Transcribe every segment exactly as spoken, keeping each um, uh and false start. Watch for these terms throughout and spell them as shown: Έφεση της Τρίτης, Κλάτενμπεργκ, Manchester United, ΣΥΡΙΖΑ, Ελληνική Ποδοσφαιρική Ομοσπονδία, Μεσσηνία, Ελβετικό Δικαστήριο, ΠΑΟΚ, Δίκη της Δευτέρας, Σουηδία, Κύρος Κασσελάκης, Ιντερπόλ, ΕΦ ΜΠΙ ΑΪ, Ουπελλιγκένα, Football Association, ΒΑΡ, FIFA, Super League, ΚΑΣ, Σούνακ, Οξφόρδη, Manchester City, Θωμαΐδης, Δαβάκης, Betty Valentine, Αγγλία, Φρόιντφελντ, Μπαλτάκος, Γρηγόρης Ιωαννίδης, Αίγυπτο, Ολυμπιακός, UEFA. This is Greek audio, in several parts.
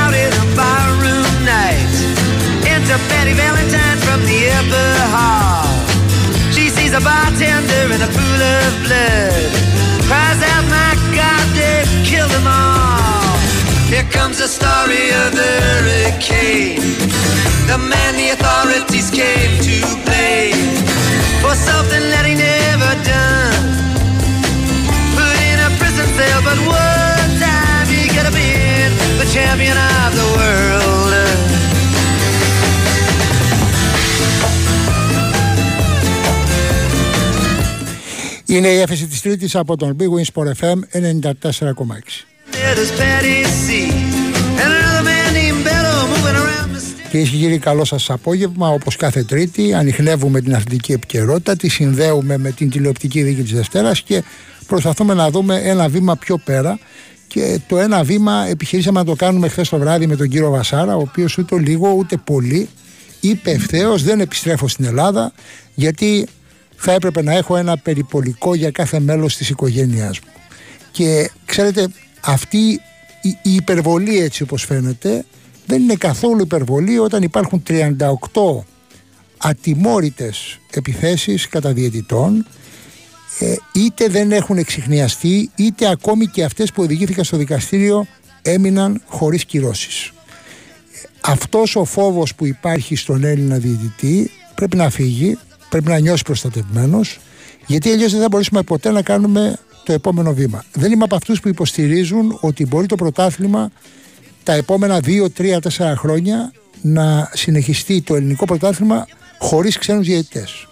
out in a barroom night into Betty Valentine from the upper hall. She sees a bartender in a pool of blood, cries out, my God, they've killed them all. Here comes the story of the hurricane, the man the authorities came to blame for something that he never done. Put in a prison cell, but one time he could have been the champion of the world. Είναι η Έφεση της Τρίτης από τον Big Wins Sports εφ εμ ενενήντα τέσσερα κόμμα έξι. Κυρίες και κύριοι, καλό σας απόγευμα. Όπως κάθε Τρίτη, ανιχνεύουμε την αθλητική επικαιρότητα, τη συνδέουμε με την τηλεοπτική Δίκη της Δευτέρας και προσπαθούμε να δούμε ένα βήμα πιο πέρα. Και το ένα βήμα επιχειρήσαμε να το κάνουμε χθες το βράδυ με τον κύριο Βασάρα, ο οποίος ούτε λίγο ούτε πολύ είπε ευθέως δεν επιστρέφω στην Ελλάδα, γιατί θα έπρεπε να έχω ένα περιπολικό για κάθε μέλος της οικογένειάς μου. Και ξέρετε, αυτή η υπερβολή, έτσι όπως φαίνεται, δεν είναι καθόλου υπερβολή όταν υπάρχουν τριάντα οκτώ ατιμόρυτες επιθέσεις κατά διαιτητών, ε, είτε δεν έχουν εξιχνιαστεί, είτε ακόμη και αυτές που οδηγήθηκαν στο δικαστήριο έμειναν χωρίς κυρώσεις. Αυτός ο φόβος που υπάρχει στον Έλληνα διαιτητή πρέπει να φύγει, πρέπει να νιώσει προστατευμένος, γιατί αλλιώς δεν θα μπορέσουμε ποτέ να κάνουμε το επόμενο βήμα. Δεν είμαι από αυτούς που υποστηρίζουν ότι μπορεί το πρωτάθλημα τα επόμενα δύο, τρία, τέσσερα χρόνια να συνεχιστεί το ελληνικό πρωτάθλημα χωρίς ξένους διαιτητές.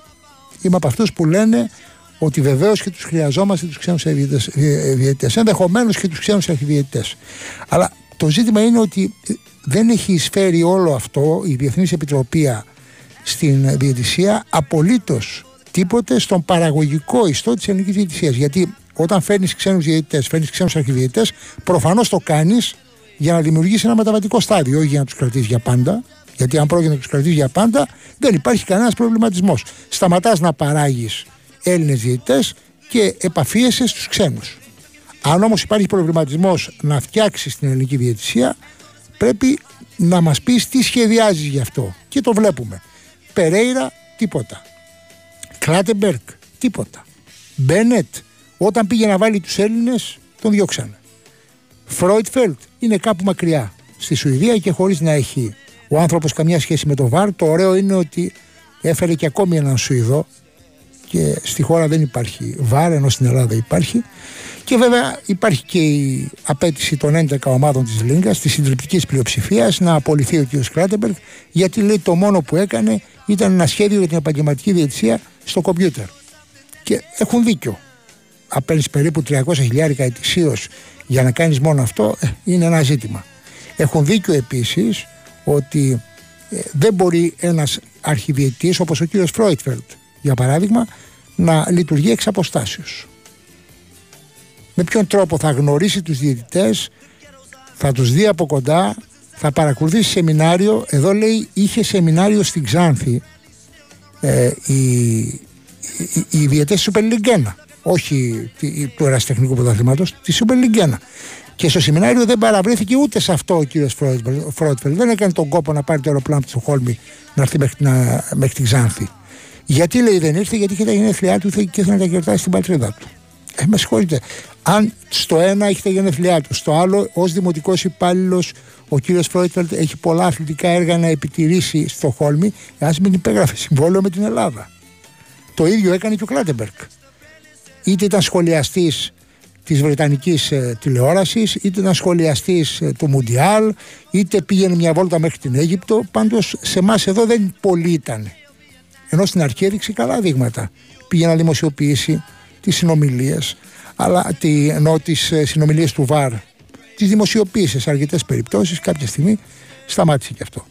Είμαι από αυτούς που λένε ότι βεβαίως και τους χρειαζόμαστε τους ξένους διαιτητές, ενδεχομένως και τους ξένους αρχιδιαιτητές. Αλλά το ζήτημα είναι ότι δεν έχει εισφέρει όλο αυτό η Διεθνής Επιτροπή στην διαιτησία απολύτως τίποτε στον παραγωγικό ιστό της ελληνικής διαιτησίας. Γιατί όταν φέρνεις ξένους διαιτητές, φέρνεις ξένους αρχιδιαιτητές, προφανώς το κάνεις για να δημιουργήσει ένα μεταβατικό στάδιο, όχι για να τους κρατήσεις για πάντα. Γιατί αν πρόκειται να τους κρατήσεις για πάντα, δεν υπάρχει κανένας προβληματισμός. Σταματάς να παράγεις Έλληνες διαιτητές και επαφίεσαι στους ξένους. Αν όμως υπάρχει προβληματισμός να φτιάξεις την ελληνική διαιτησία, πρέπει να μας πεις τι σχεδιάζεις γι' αυτό. Και το βλέπουμε. Περέιρα, τίποτα. Κλάτενμπεργκ, τίποτα. Μπένετ, όταν πήγε να βάλει τους Έλληνες, τον διώξανε. Φρόιντφελντ είναι κάπου μακριά στη Σουηδία και χωρίς να έχει ο άνθρωπος καμιά σχέση με το βαρ. Το ωραίο είναι ότι έφερε και ακόμη έναν Σουηδό και στη χώρα δεν υπάρχει βαρ, ενώ στην Ελλάδα υπάρχει. Και βέβαια υπάρχει και η απέτηση των έντεκα ομάδων της Λίνγκας, της συντριπτικής πλειοψηφίας, να απολυθεί ο κ. Κλάτενμπεργκ, γιατί λέει το μόνο που έκανε ήταν ένα σχέδιο για την επαγγελματική διαιτησία στο κομπιούτερ. Και έχουν δίκιο. Απέλεις περίπου τριακόσια χιλιάρικα ετησίως για να κάνεις μόνο αυτό, είναι ένα ζήτημα. Έχουν δίκιο επίσης ότι δεν μπορεί ένας αρχιδιαιτής όπως ο κύριος Φρόιντφελντ, για παράδειγμα, να λειτουργεί εξ αποστάσεως. Με ποιον τρόπο θα γνωρίσει τους διαιτητές, θα τους δει από κοντά, θα παρακολουθήσει σεμινάριο. Εδώ λέει είχε σεμινάριο στην Ξάνθη ε, οι, οι, οι διαιτητές του Ουπελλιγκένα, όχι του ερασιτεχνικού πρωταθλήματος, τη Super League. Και στο σεμινάριο δεν παραβρέθηκε ούτε σε αυτό ο κύριος Φρόιντφελντ. Δεν έκανε τον κόπο να πάρει το αεροπλάνο του Στοκχόλμη να έρθει μέχρι, να, μέχρι την Ξάνθη. Γιατί λέει δεν ήρθε, γιατί είχε τα γενέθλιά του και ήθελε να τα γιορτάσει στην πατρίδα του. Ε, με συγχωρείτε. Αν στο ένα έχει τα γενέθλιά του, στο άλλο, ως δημοτικός υπάλληλος, ο κύριος Φρόιντφελντ έχει πολλά αθλητικά έργα να επιτηρήσει στο Στοκχόλμη, ας μην υπέγραφε συμβόλαιο με την Ελλάδα. Το ίδιο έκανε και ο Κλάτενμπεργκ. Είτε ήταν σχολιαστής της Βρετανικής ε, τηλεόρασης, είτε ήταν σχολιαστής ε, του Μουντιάλ, είτε πήγαινε μια βόλτα μέχρι την Αίγυπτο. Πάντως σε εμάς εδώ δεν πολλοί ήταν. Ενώ στην αρχή έδειξε καλά δείγματα. Πήγε να δημοσιοποιήσει τις συνομιλίες, αλλά, τι, ενώ τις ε, συνομιλίες του βαρ. Τις δημοσιοποίησε σε αρκετές περιπτώσεις. Κάποια στιγμή σταμάτησε και αυτό.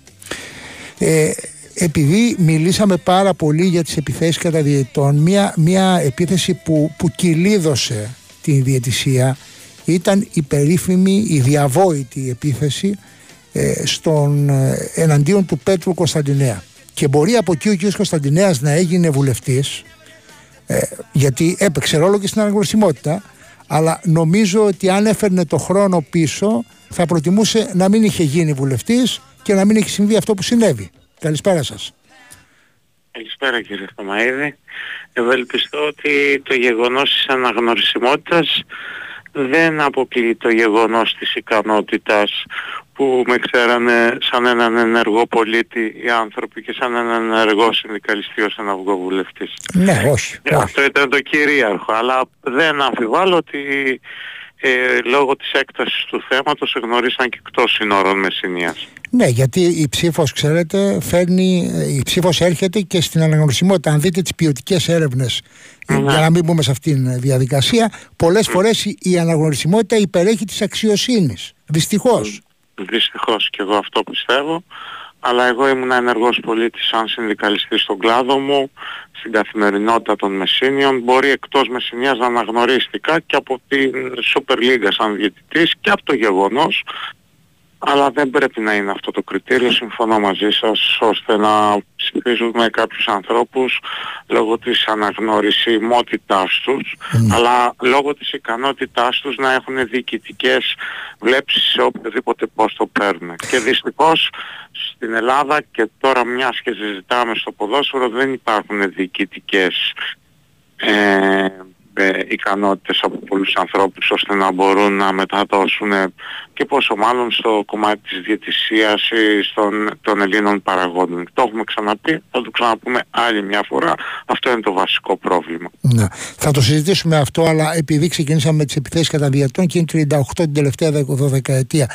Ε, Επειδή μιλήσαμε πάρα πολύ για τις επιθέσεις κατά διαιτητών, μια, μια επίθεση που, που κυλίδωσε την διαιτησία ήταν η περίφημη, η διαβόητη επίθεση ε, στον, ε, εναντίον του Πέτρου Κωνσταντινέα. Και μπορεί από εκεί ο κ. Κωνσταντινέας να έγινε βουλευτής, ε, γιατί έπαιξε ρόλο και στην αναγνωρισιμότητα, αλλά νομίζω ότι αν έφερνε το χρόνο πίσω θα προτιμούσε να μην είχε γίνει βουλευτής και να μην είχε συμβεί αυτό που συνέβη. Καλησπέρα σας. Καλησπέρα κύριε Θωμαΐδη. Ευελπιστώ ότι το γεγονός της αναγνωρισιμότητας δεν αποκλείει το γεγονός της ικανότητας που με ξέρανε σαν έναν ενεργό πολίτη οι άνθρωποι και σαν έναν ενεργό συνδικαλιστή ως έναν αυγοβουλευτής. Ναι, όχι, όχι. Αυτό ήταν το κυρίαρχο, αλλά δεν αμφιβάλλω ότι ε, λόγω της έκτασης του θέματος γνωρίσαν και εκτός σύνορων Μεσσηνίας. Ναι, γιατί η ψήφος, ξέρετε, φέρνει, η ψήφος έρχεται και στην αναγνωρισιμότητα. Αν δείτε τις ποιοτικές έρευνες, ναι, για να μην μπούμε σε αυτήν την διαδικασία, πολλές φορές η αναγνωρισιμότητα υπερέχει της αξιοσύνης. Δυστυχώς. Δυστυχώς και εγώ αυτό πιστεύω, αλλά εγώ ήμουν ενεργός πολίτης σαν συνδικαλιστής στον κλάδο μου, στην καθημερινότητα των Μεσσήνιων. Μπορεί εκτός Μεσσηνίας να αναγνωρίστηκα και από την Super League σαν διαιτητής και από το γεγονός, αλλά δεν πρέπει να είναι αυτό το κριτήριο, συμφωνώ μαζί σας, ώστε να ψηφίζουμε κάποιους ανθρώπους λόγω της αναγνωρισιμότητάς τους, mm. αλλά λόγω της ικανότητάς τους να έχουν διοικητικές βλέψεις σε οποιοδήποτε πόστο παίρνουν. Και δυστυχώς στην Ελλάδα, και τώρα μιας και συζητάμε στο ποδόσφαιρο, δεν υπάρχουν διοικητικές ε, Ε, ικανότητες από πολλούς ανθρώπους ώστε να μπορούν να μεταδώσουν και πόσο μάλλον στο κομμάτι της διαιτησίας ή στον, των Ελλήνων παραγόντων. Το έχουμε ξαναπεί, θα το ξαναπούμε άλλη μια φορά. Αυτό είναι το βασικό πρόβλημα. Ναι. Θα το συζητήσουμε αυτό, αλλά επειδή ξεκινήσαμε με τις επιθέσεις κατά διαιτών και είναι τριάντα οκτώ την τελευταία δεκαετία,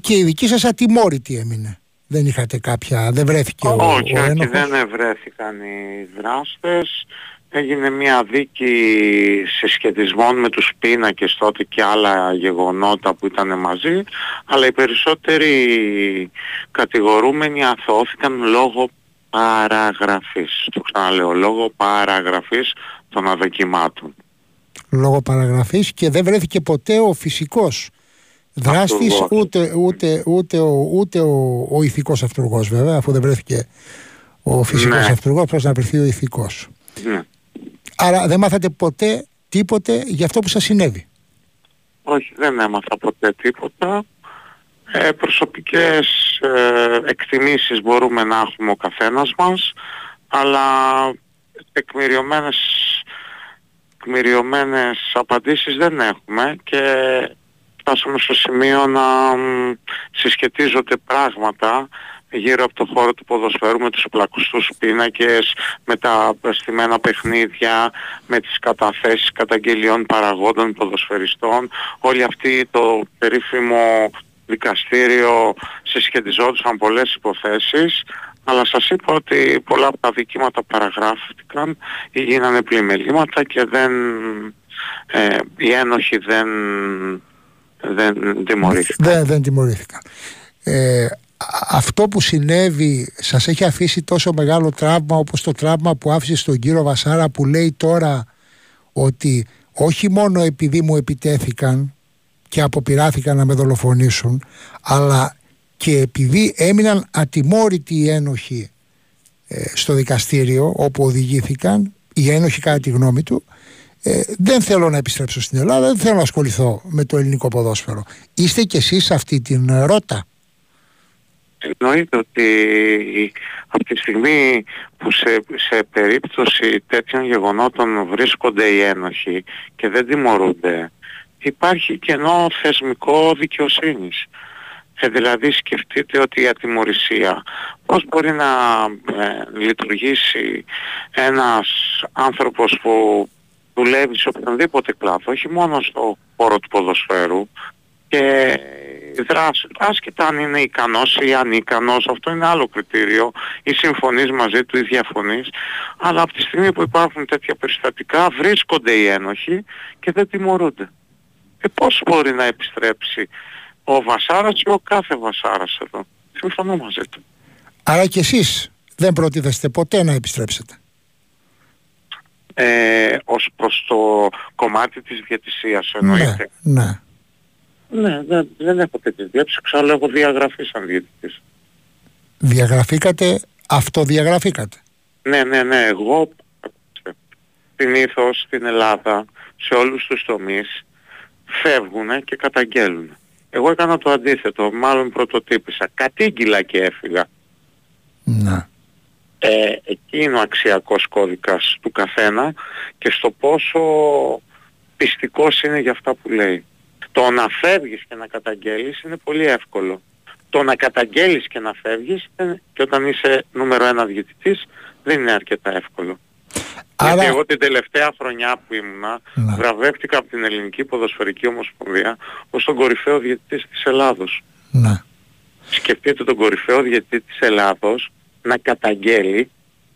και η δική σας ατιμόρυτη έμεινε. Δεν είχατε κάποια, δεν βρέθηκε ο, ο, όχι, ο ένοχος. Όχι, δεν ευρέθηκαν οι δράστες. Έγινε μια δίκη σε σχετισμό με τους πίνακες τότε και άλλα γεγονότα που ήταν μαζί, αλλά οι περισσότεροι κατηγορούμενοι αθωώθηκαν λόγω παραγραφής. Το ξαναλέω, λόγω παραγραφής των αδικημάτων. Λόγω παραγραφής, και δεν βρέθηκε ποτέ ο φυσικός δράστης, αυτουργός. ούτε, ούτε, ούτε, ο, ούτε ο, ο ηθικός αυτουργός, βέβαια, αφού δεν βρέθηκε ο φυσικός, ναι, αυτουργός, πρέπει να βρεθεί ο ηθικός. Ναι. Άρα δεν μάθατε ποτέ τίποτε για αυτό που σας συνέβη? Όχι, δεν έμαθα ποτέ τίποτα. Ε, προσωπικές ε, εκτιμήσεις μπορούμε να έχουμε ο καθένας μας, αλλά τεκμηριωμένες, τεκμηριωμένες απαντήσεις δεν έχουμε και φτάσαμε στο σημείο να συσχετίζονται πράγματα γύρω από το χώρο του ποδοσφαίρου με τους πλακωστούς πίνακες, με τα στημένα παιχνίδια, με τις καταθέσεις καταγγελιών παραγόντων ποδοσφαιριστών. Όλοι αυτοί, το περίφημο δικαστήριο, συσχετιζόντουσαν πολλές υποθέσεις, αλλά σας είπα ότι πολλά από τα δικήματα παραγράφηκαν ή γίνανε πλημελήματα και δεν, ε, οι ένοχοι δεν, δεν τιμωρήθηκαν. Δεν, δεν τιμωρήθηκαν. Ε, Αυτό που συνέβη σας έχει αφήσει τόσο μεγάλο τραύμα, όπως το τραύμα που άφησε στον κύριο Βασάρα, που λέει τώρα ότι όχι μόνο επειδή μου επιτέθηκαν και αποπειράθηκαν να με δολοφονήσουν, αλλά και επειδή έμειναν ατιμόρυτοι οι ένοχοι ε, στο δικαστήριο όπου οδηγήθηκαν, οι ένοχοι κατά τη γνώμη του, ε, δεν θέλω να επιστρέψω στην Ελλάδα, δεν θέλω να ασχοληθώ με το ελληνικό ποδόσφαιρο. Είστε κι εσείς αυτή την ρότα? Εννοείται ότι από τη στιγμή που σε, σε περίπτωση τέτοιων γεγονότων βρίσκονται οι ένοχοι και δεν τιμωρούνται, υπάρχει κενό θεσμικό δικαιοσύνης. Ε, δηλαδή σκεφτείτε ότι η ατιμωρησία, πώς μπορεί να ε, λειτουργήσει ένας άνθρωπος που δουλεύει σε οποιονδήποτε κλάδο, όχι μόνο στο χώρο του ποδοσφαίρου, και δράση, άσχετα αν είναι ικανός ή ανίκανος, αυτό είναι άλλο κριτήριο, ή συμφωνείς μαζί του ή διαφωνείς, αλλά από τη στιγμή που υπάρχουν τέτοια περιστατικά βρίσκονται οι ένοχοι και δεν τιμωρούνται. Ε, πώς μπορεί να επιστρέψει ο Βασάρας ή ο κάθε Βασάρας εδώ? Συμφωνώ μαζί του. Άρα κι εσείς δεν προτίθεστε ποτέ να επιστρέψετε? Ε, ως προς το κομμάτι της διαιτησίας εννοείται. Ναι, ναι. Ναι, δεν, δεν έχω τέτοιες διέψεις, αλλά έχω διαγραφεί σαν διαιτητής. Διαγραφήκατε, αυτοδιαγραφήκατε? Ναι, ναι, ναι, εγώ συνήθως στην Ελλάδα, σε όλους τους τομείς, φεύγουν και καταγγέλουν. Εγώ έκανα το αντίθετο, μάλλον πρωτοτύπησα. Κατήγγυλα και έφυγα. Να. Ε, εκεί είναι ο αξιακός κώδικας του καθένα και στο πόσο πιστικός είναι για αυτά που λέει. Το να φεύγεις και να καταγγέλεις είναι πολύ εύκολο. Το να καταγγέλεις και να φεύγεις και όταν είσαι νούμερο ένα διαιτητής δεν είναι αρκετά εύκολο. Άρα... Γιατί εγώ την τελευταία χρονιά που ήμουνα να. βραβεύτηκα από την Ελληνική Ποδοσφαιρική Ομοσπονδία ως τον κορυφαίο διαιτητή της Ελλάδος. Να. Σκεφτείτε τον κορυφαίο διαιτητή της Ελλάδος να καταγγέλει,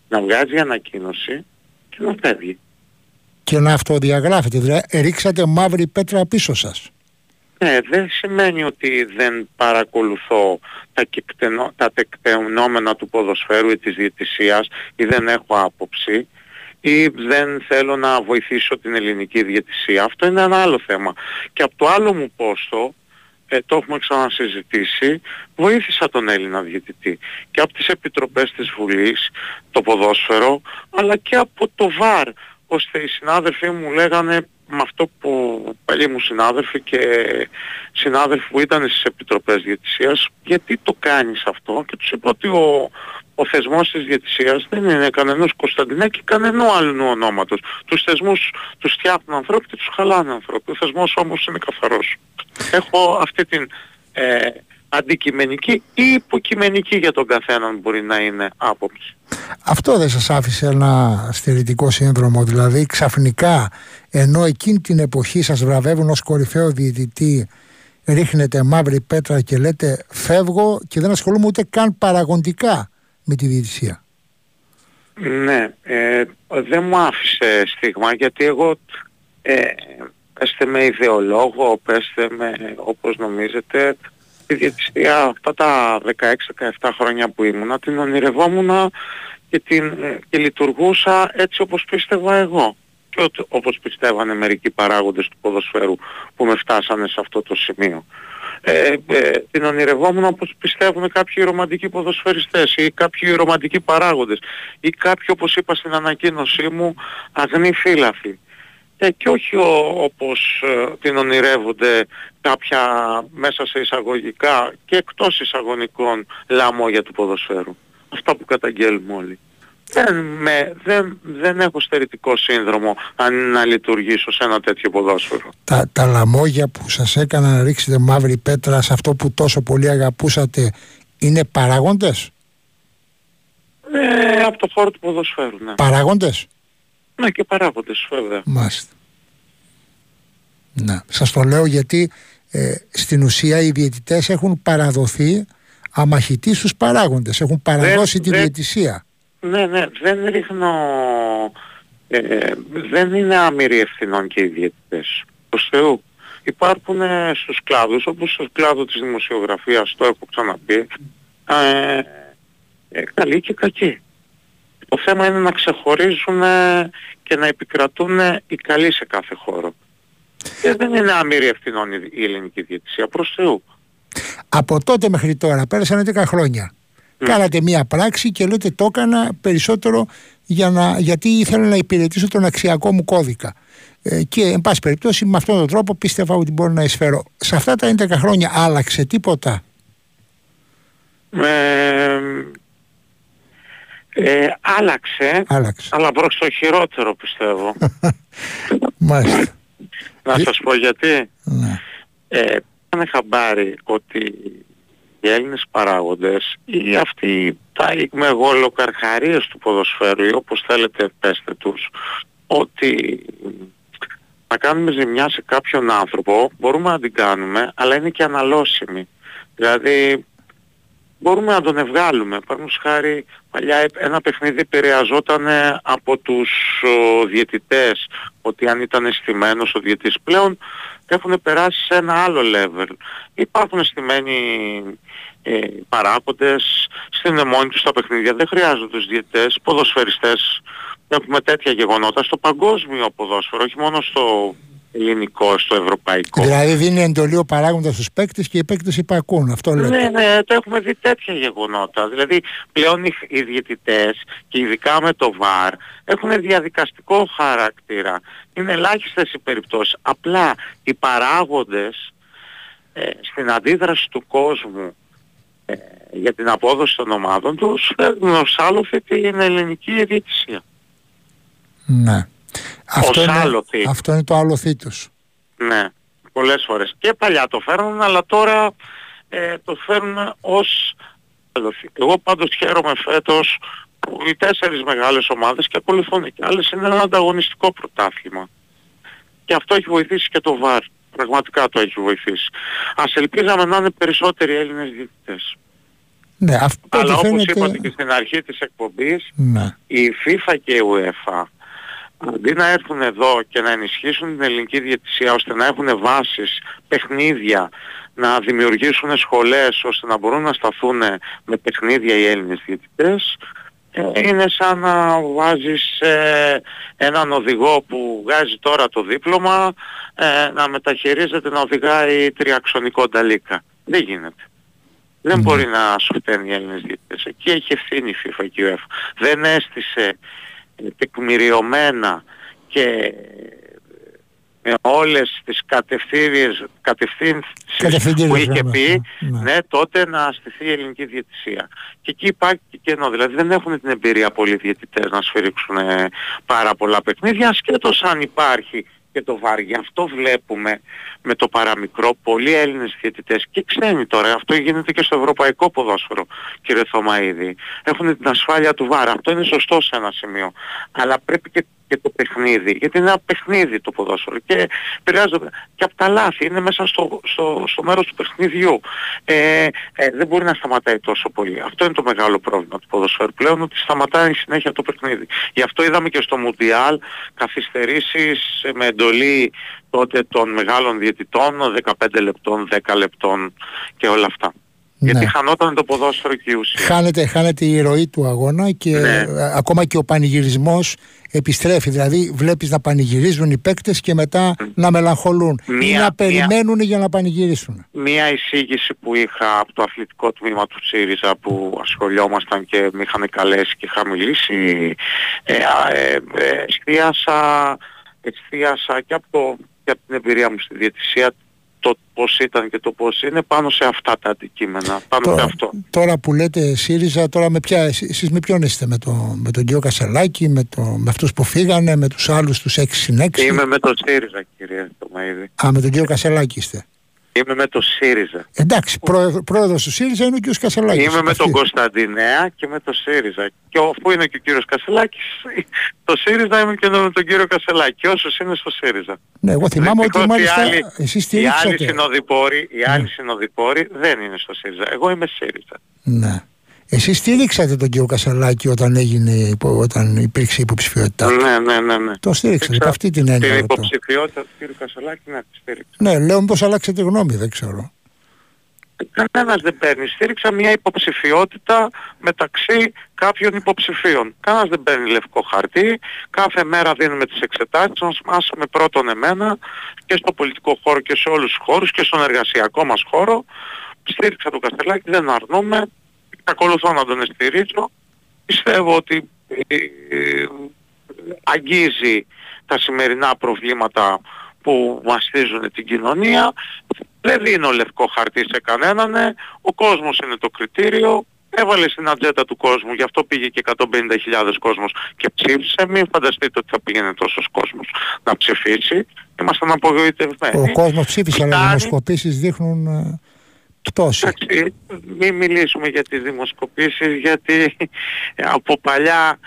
να βγάζει ανακοίνωση και να φεύγει. Και να αυτοδιαγράφετε, δηλαδή ρίξατε μαύρη πέτρα πίσω σας. Ναι, δεν σημαίνει ότι δεν παρακολουθώ τα, κεκτενο, τα τεκτενόμενα του ποδοσφαίρου ή της διαιτησίας ή δεν έχω άποψη ή δεν θέλω να βοηθήσω την ελληνική διαιτησία. Αυτό είναι ένα άλλο θέμα. Και από το άλλο μου πόστο, ε, το έχουμε ξανασυζητήσει, βοήθησα τον Έλληνα διαιτητή και από τις επιτροπές της Βουλής, το ποδόσφαιρο, αλλά και από το ΒΑΡ, ώστε οι συνάδελφοί μου λέγανε με αυτό που παλιοί μου συνάδελφοι και συνάδελφοι που ήταν στις επιτροπές διαιτησίας, γιατί το κάνεις αυτό, και τους είπα ότι ο, ο θεσμός της διαιτησίας δεν είναι κανενός Κωνσταντινέκη, κανενό άλλου ονόματος. Τους θεσμούς τους φτιάχνουν ανθρώποι και τους χαλάνε ανθρώποι. Ο θεσμός όμως είναι καθαρός. Έχω αυτή την ε, αντικειμενική ή υποκειμενική για τον καθέναν μπορεί να είναι άποψη. Αυτό δεν σας άφησε ένα στερητικό σύνδρομο, δηλαδή ξαφνικά ενώ εκείνη την εποχή σας βραβεύουν ως κορυφαίο διαιτητή, ρίχνετε μαύρη πέτρα και λέτε φεύγω και δεν ασχολούμαι ούτε καν παραγοντικά με τη διαιτησία? Ναι, ε, δεν μου άφησε στίγμα, γιατί εγώ ε, πέστε με ιδεολόγο, πέστε με όπως νομίζετε, τη διαιτησία αυτά τα δεκαέξι δεκαεπτά χρόνια που ήμουνα την ονειρευόμουν και, την, και λειτουργούσα έτσι όπως πίστευα εγώ και ό, όπως πιστεύανε μερικοί παράγοντες του ποδοσφαίρου που με φτάσανε σε αυτό το σημείο. Ε, ε, την ονειρευόμουν όπως πιστεύουν κάποιοι ρομαντικοί ποδοσφαιριστές ή κάποιοι ρομαντικοί παράγοντες ή κάποιοι, όπως είπα στην ανακοίνωσή μου, αγνοί φύλαφοι. Ε, και όχι ο, όπως ε, την ονειρεύονται κάποια μέσα σε εισαγωγικά και εκτός εισαγωνικών λαμόγια του ποδοσφαίρου. Αυτά που καταγγέλνουμε όλοι. Δεν, με, δεν, δεν έχω στερητικό σύνδρομο αν να λειτουργήσω σε ένα τέτοιο ποδόσφαιρο. Τα, τα λαμόγια που σας έκαναν να ρίξετε μαύρη πέτρα σε αυτό που τόσο πολύ αγαπούσατε είναι παράγοντες? Ε, από το χώρο του ποδοσφαίρου, ναι. Παράγοντες? Ναι, και παράγοντες, βέβαια. Μάλιστα. Ναι. Σας το λέω γιατί ε, στην ουσία οι διαιτητές έχουν παραδοθεί αμαχητοί στους παράγοντες. Έχουν παραδώσει δεν, τη διαιτησία. Ναι, ναι. Δεν ρίχνω... Ε, δεν είναι άμυροι ευθυνών και οι διαιτητές. Προς Θεού. Υπάρχουν ε, στους κλάδους, όπως στον κλάδο της δημοσιογραφίας, το έχω ξαναπεί, ε, ε, καλοί και κακοί. Το θέμα είναι να ξεχωρίζουν και να επικρατούν οι καλοί σε κάθε χώρο. Και δεν είναι άμυρη ευθυνών η ελληνική διαιτησία, προς Θεού. Από τότε μέχρι τώρα, πέρασαν δέκα χρόνια. Mm. Κάνατε μία πράξη και λέτε το έκανα περισσότερο για να, γιατί ήθελα να υπηρετήσω τον αξιακό μου κώδικα. Ε, και, εν πάση περιπτώσει, με αυτόν τον τρόπο πίστευα ότι μπορώ να εισφέρω. Σε αυτά τα δέκα χρόνια άλλαξε τίποτα? Ε, Ε, άλλαξε, άλλαξε, αλλά προς το χειρότερο πιστεύω. Μάλιστα. Να σας πω γιατί. Ναι. Ε, πάνε χαμπάρι ότι οι Έλληνες παράγοντες ή αυτοί τα ηγμεγόλοκαρχαρίες του ποδοσφαίρου ή όπως θέλετε πέστε τους, ότι να κάνουμε ζημιά σε κάποιον άνθρωπο μπορούμε να την κάνουμε, αλλά είναι και αναλώσιμη. Δηλαδή μπορούμε να τον ευγάλουμε. Παραδείγματος χάρη, παλιά ένα παιχνίδι επηρεαζόταν από τους ο, διαιτητές, ότι αν ήταν στημένος ο διαιτητής. Πλέον έχουν περάσει σε ένα άλλο level. Υπάρχουν στημένοι ε, παράγοντες, στείνουν μόνοι τους τα παιχνίδια. Δεν χρειάζονται τους διαιτητές, ποδοσφαιριστές. Έχουμε τέτοια γεγονότα στο παγκόσμιο ποδόσφαιρο, όχι μόνο στο ελληνικό, στο ευρωπαϊκό. Δηλαδή δίνει εντολή ο παράγοντας στους παίκτες και οι παίκτες υπακούν. Αυτό λέτε. Ναι, ναι, το έχουμε δει τέτοια γεγονότα. Δηλαδή πλέον οι διαιτητές και ειδικά με το ΒΑΡ έχουν διαδικαστικό χαρακτήρα. Είναι ελάχιστες οι περιπτώσεις. Απλά οι παράγοντες ε, στην αντίδραση του κόσμου ε, για την απόδοση των ομάδων τους φέρνουν ως άλοφη την ελληνική διαιτησία. Ναι. Αυτό είναι, αυτό είναι το άλοφή τους. Ναι. Πολλές φορές. Και παλιά το φέρνουν, αλλά τώρα ε, το φέρνουν ως άλοφη. Εγώ πάντως χαίρομαι φέτος που οι τέσσερις μεγάλες ομάδες και ακολουθούν και άλλες είναι ένα ανταγωνιστικό πρωτάθλημα. Και αυτό έχει βοηθήσει και το βαρ. Πραγματικά το έχει βοηθήσει. Ας ελπίζαμε να είναι περισσότεροι Έλληνες διαιτητές. Ναι, αυτό αλλά όπως φαίνεται... είπατε και στην αρχή της εκπομπής, ναι. Η FIFA και η UEFA αντί να έρθουν εδώ και να ενισχύσουν την ελληνική διαιτησία ώστε να έχουν βάσεις, παιχνίδια, να δημιουργήσουν σχολές ώστε να μπορούν να σταθούν με παιχνίδια οι Έλληνες διαιτητές, είναι σαν να βάζεις ε, έναν οδηγό που βγάζει τώρα το δίπλωμα ε, να μεταχειρίζεται να οδηγάει τριαξονικό νταλίκα. Δεν γίνεται. Δεν μπορεί να σου φταίνει οι Έλληνες διαιτητές. Εκεί έχει ευθύνη η FIFA και η UEFA. Δεν αίσθησε τεκμηριωμένα και με όλες τις κατευθύνσεις που είχε πει, ναι. ναι, τότε να στηθεί η ελληνική διαιτησία. Και εκεί υπάρχει και κενό, δηλαδή δεν έχουν την εμπειρία πολλοί διαιτητές να σφυρίξουν ε, πάρα πολλά παιχνίδια, ασχέτως αν υπάρχει και το βαρ. Γι' αυτό βλέπουμε με το παραμικρό πολλοί Έλληνες διαιτητές και ξένοι τώρα, αυτό γίνεται και στο ευρωπαϊκό ποδόσφαιρο, κύριε Θωμαΐδη. Έχουν την ασφάλεια του βαρ, αυτό είναι σωστό σε ένα σημείο. Αλλά πρέπει και και το παιχνίδι, γιατί είναι ένα παιχνίδι το ποδόσφαιρο και επηρεάζονται και από τα λάθη, είναι μέσα στο, στο, στο μέρος του παιχνιδιού. Ε, ε, δεν μπορεί να σταματάει τόσο πολύ. Αυτό είναι το μεγάλο πρόβλημα του ποδοσφαίρου πλέον, ότι σταματάει συνέχεια το παιχνίδι. Γι' αυτό είδαμε και στο Μουντιάλ καθυστερήσεις με εντολή τότε των μεγάλων διαιτητών, δεκαπέντε λεπτών, δέκα λεπτών και όλα αυτά. Ναι. Γιατί χανόταν το ποδόσφαιρο και η ουσία. Χάνεται, χάνεται η ροή του αγώνα και ναι. ακόμα και ο πανηγυρισμός επιστρέφει. Δηλαδή βλέπεις να πανηγυρίζουν οι παίκτες και μετά mm. να μελαγχολούν ή να περιμένουν για να πανηγυρίσουν. Μία εισήγηση που είχα από το αθλητικό τμήμα του ΣΥΡΙΖΑ που ασχολιόμασταν και με είχαν καλέσει και είχα μιλήσει, ε, ε, ε, εστίασα, εστίασα και, από το, και από την εμπειρία μου στη διαιτησία το πώς ήταν και το πώς είναι πάνω σε αυτά τα αντικείμενα, πάνω τώρα, σε αυτό. Τώρα που λέτε ΣΥΡΙΖΑ, τώρα με ποια, εσείς με ποιον είστε, με, το, με τον κύριο Κασσελάκη, με, το, με αυτούς που φύγανε, με τους άλλους τους έξι συν έξι? Είμαι με τον ΣΥΡΙΖΑ, κύριε Θωμαΐδη. Α, με τον κύριο Κασσελάκη είστε. Είμαι με τον ΣΥΡΙΖΑ. Εντάξει, πρόεδρο, πρόεδρος του ΣΥΡΙΖΑ είναι ο κύριος Κασσελάκης. Είμαι με τον Κωνσταντινέα και με τον ΣΥΡΙΖΑ. Και αφού είναι και ο κύριος Κασσελάκης, το ΣΥΡΙΖΑ είμαι και με τον κύριο Κασσελάκη. Όσους είναι στο ΣΥΡΙΖΑ. Ναι, εγώ θυμάμαι ότι μάλιστα οι άλλοι, εσείς οι άλλοι συνοδοιπόροι, οι άλλοι ναι. συνοδοιπόροι δεν είναι στο ΣΥΡΙΖΑ. Εγώ είμαι ΣΥΡΙΖΑ. Ναι. Εσείς στήριξατε τον κύριο Κασσελάκη όταν, έγινε, όταν υπήρξε η υποψηφιότητά του? Ναι, ναι, ναι, ναι. Το στήριξατε από αυτή την έννοια. Την υποψηφιότητα του κύριου Κασσελάκη να τη στήριξα. Ναι, λέω μήπως αλλάξετε γνώμη, δεν ξέρω. Κανένας δεν παίρνει. Στήριξα μια υποψηφιότητα μεταξύ κάποιων υποψηφίων. Κανένας δεν παίρνει λευκό χαρτί. Κάθε μέρα δίνουμε τις εξετάσεις. Μας μάσαμε πρώτον εμένα και στο πολιτικό χώρο και σε όλους τους χώρους και στον εργασιακό μας χώρο. Στήριξα τον Κασσελάκη, δεν αρνούμε. Ακολουθώ να τον στηρίζω. Πιστεύω ότι ε, ε, αγγίζει τα σημερινά προβλήματα που μαστίζουν την κοινωνία. Δεν δίνω λευκό χαρτί σε κανέναν. Ναι. Ο κόσμος είναι το κριτήριο. Έβαλε στην ατζέντα του κόσμου. Γι' αυτό πήγε και εκατόν πενήντα χιλιάδες κόσμος και ψήφισε. Μην φανταστείτε ότι θα πήγαινε τόσος κόσμος να ψηφίσει. Ήμασταν απογοητευμένοι. Ο κόσμος ψήφισε, αλλά οι δημοσκοπήσεις δείχνουν... Εντάξει, μην μιλήσουμε για τις δημοσκοπήσεις, γιατί από παλιά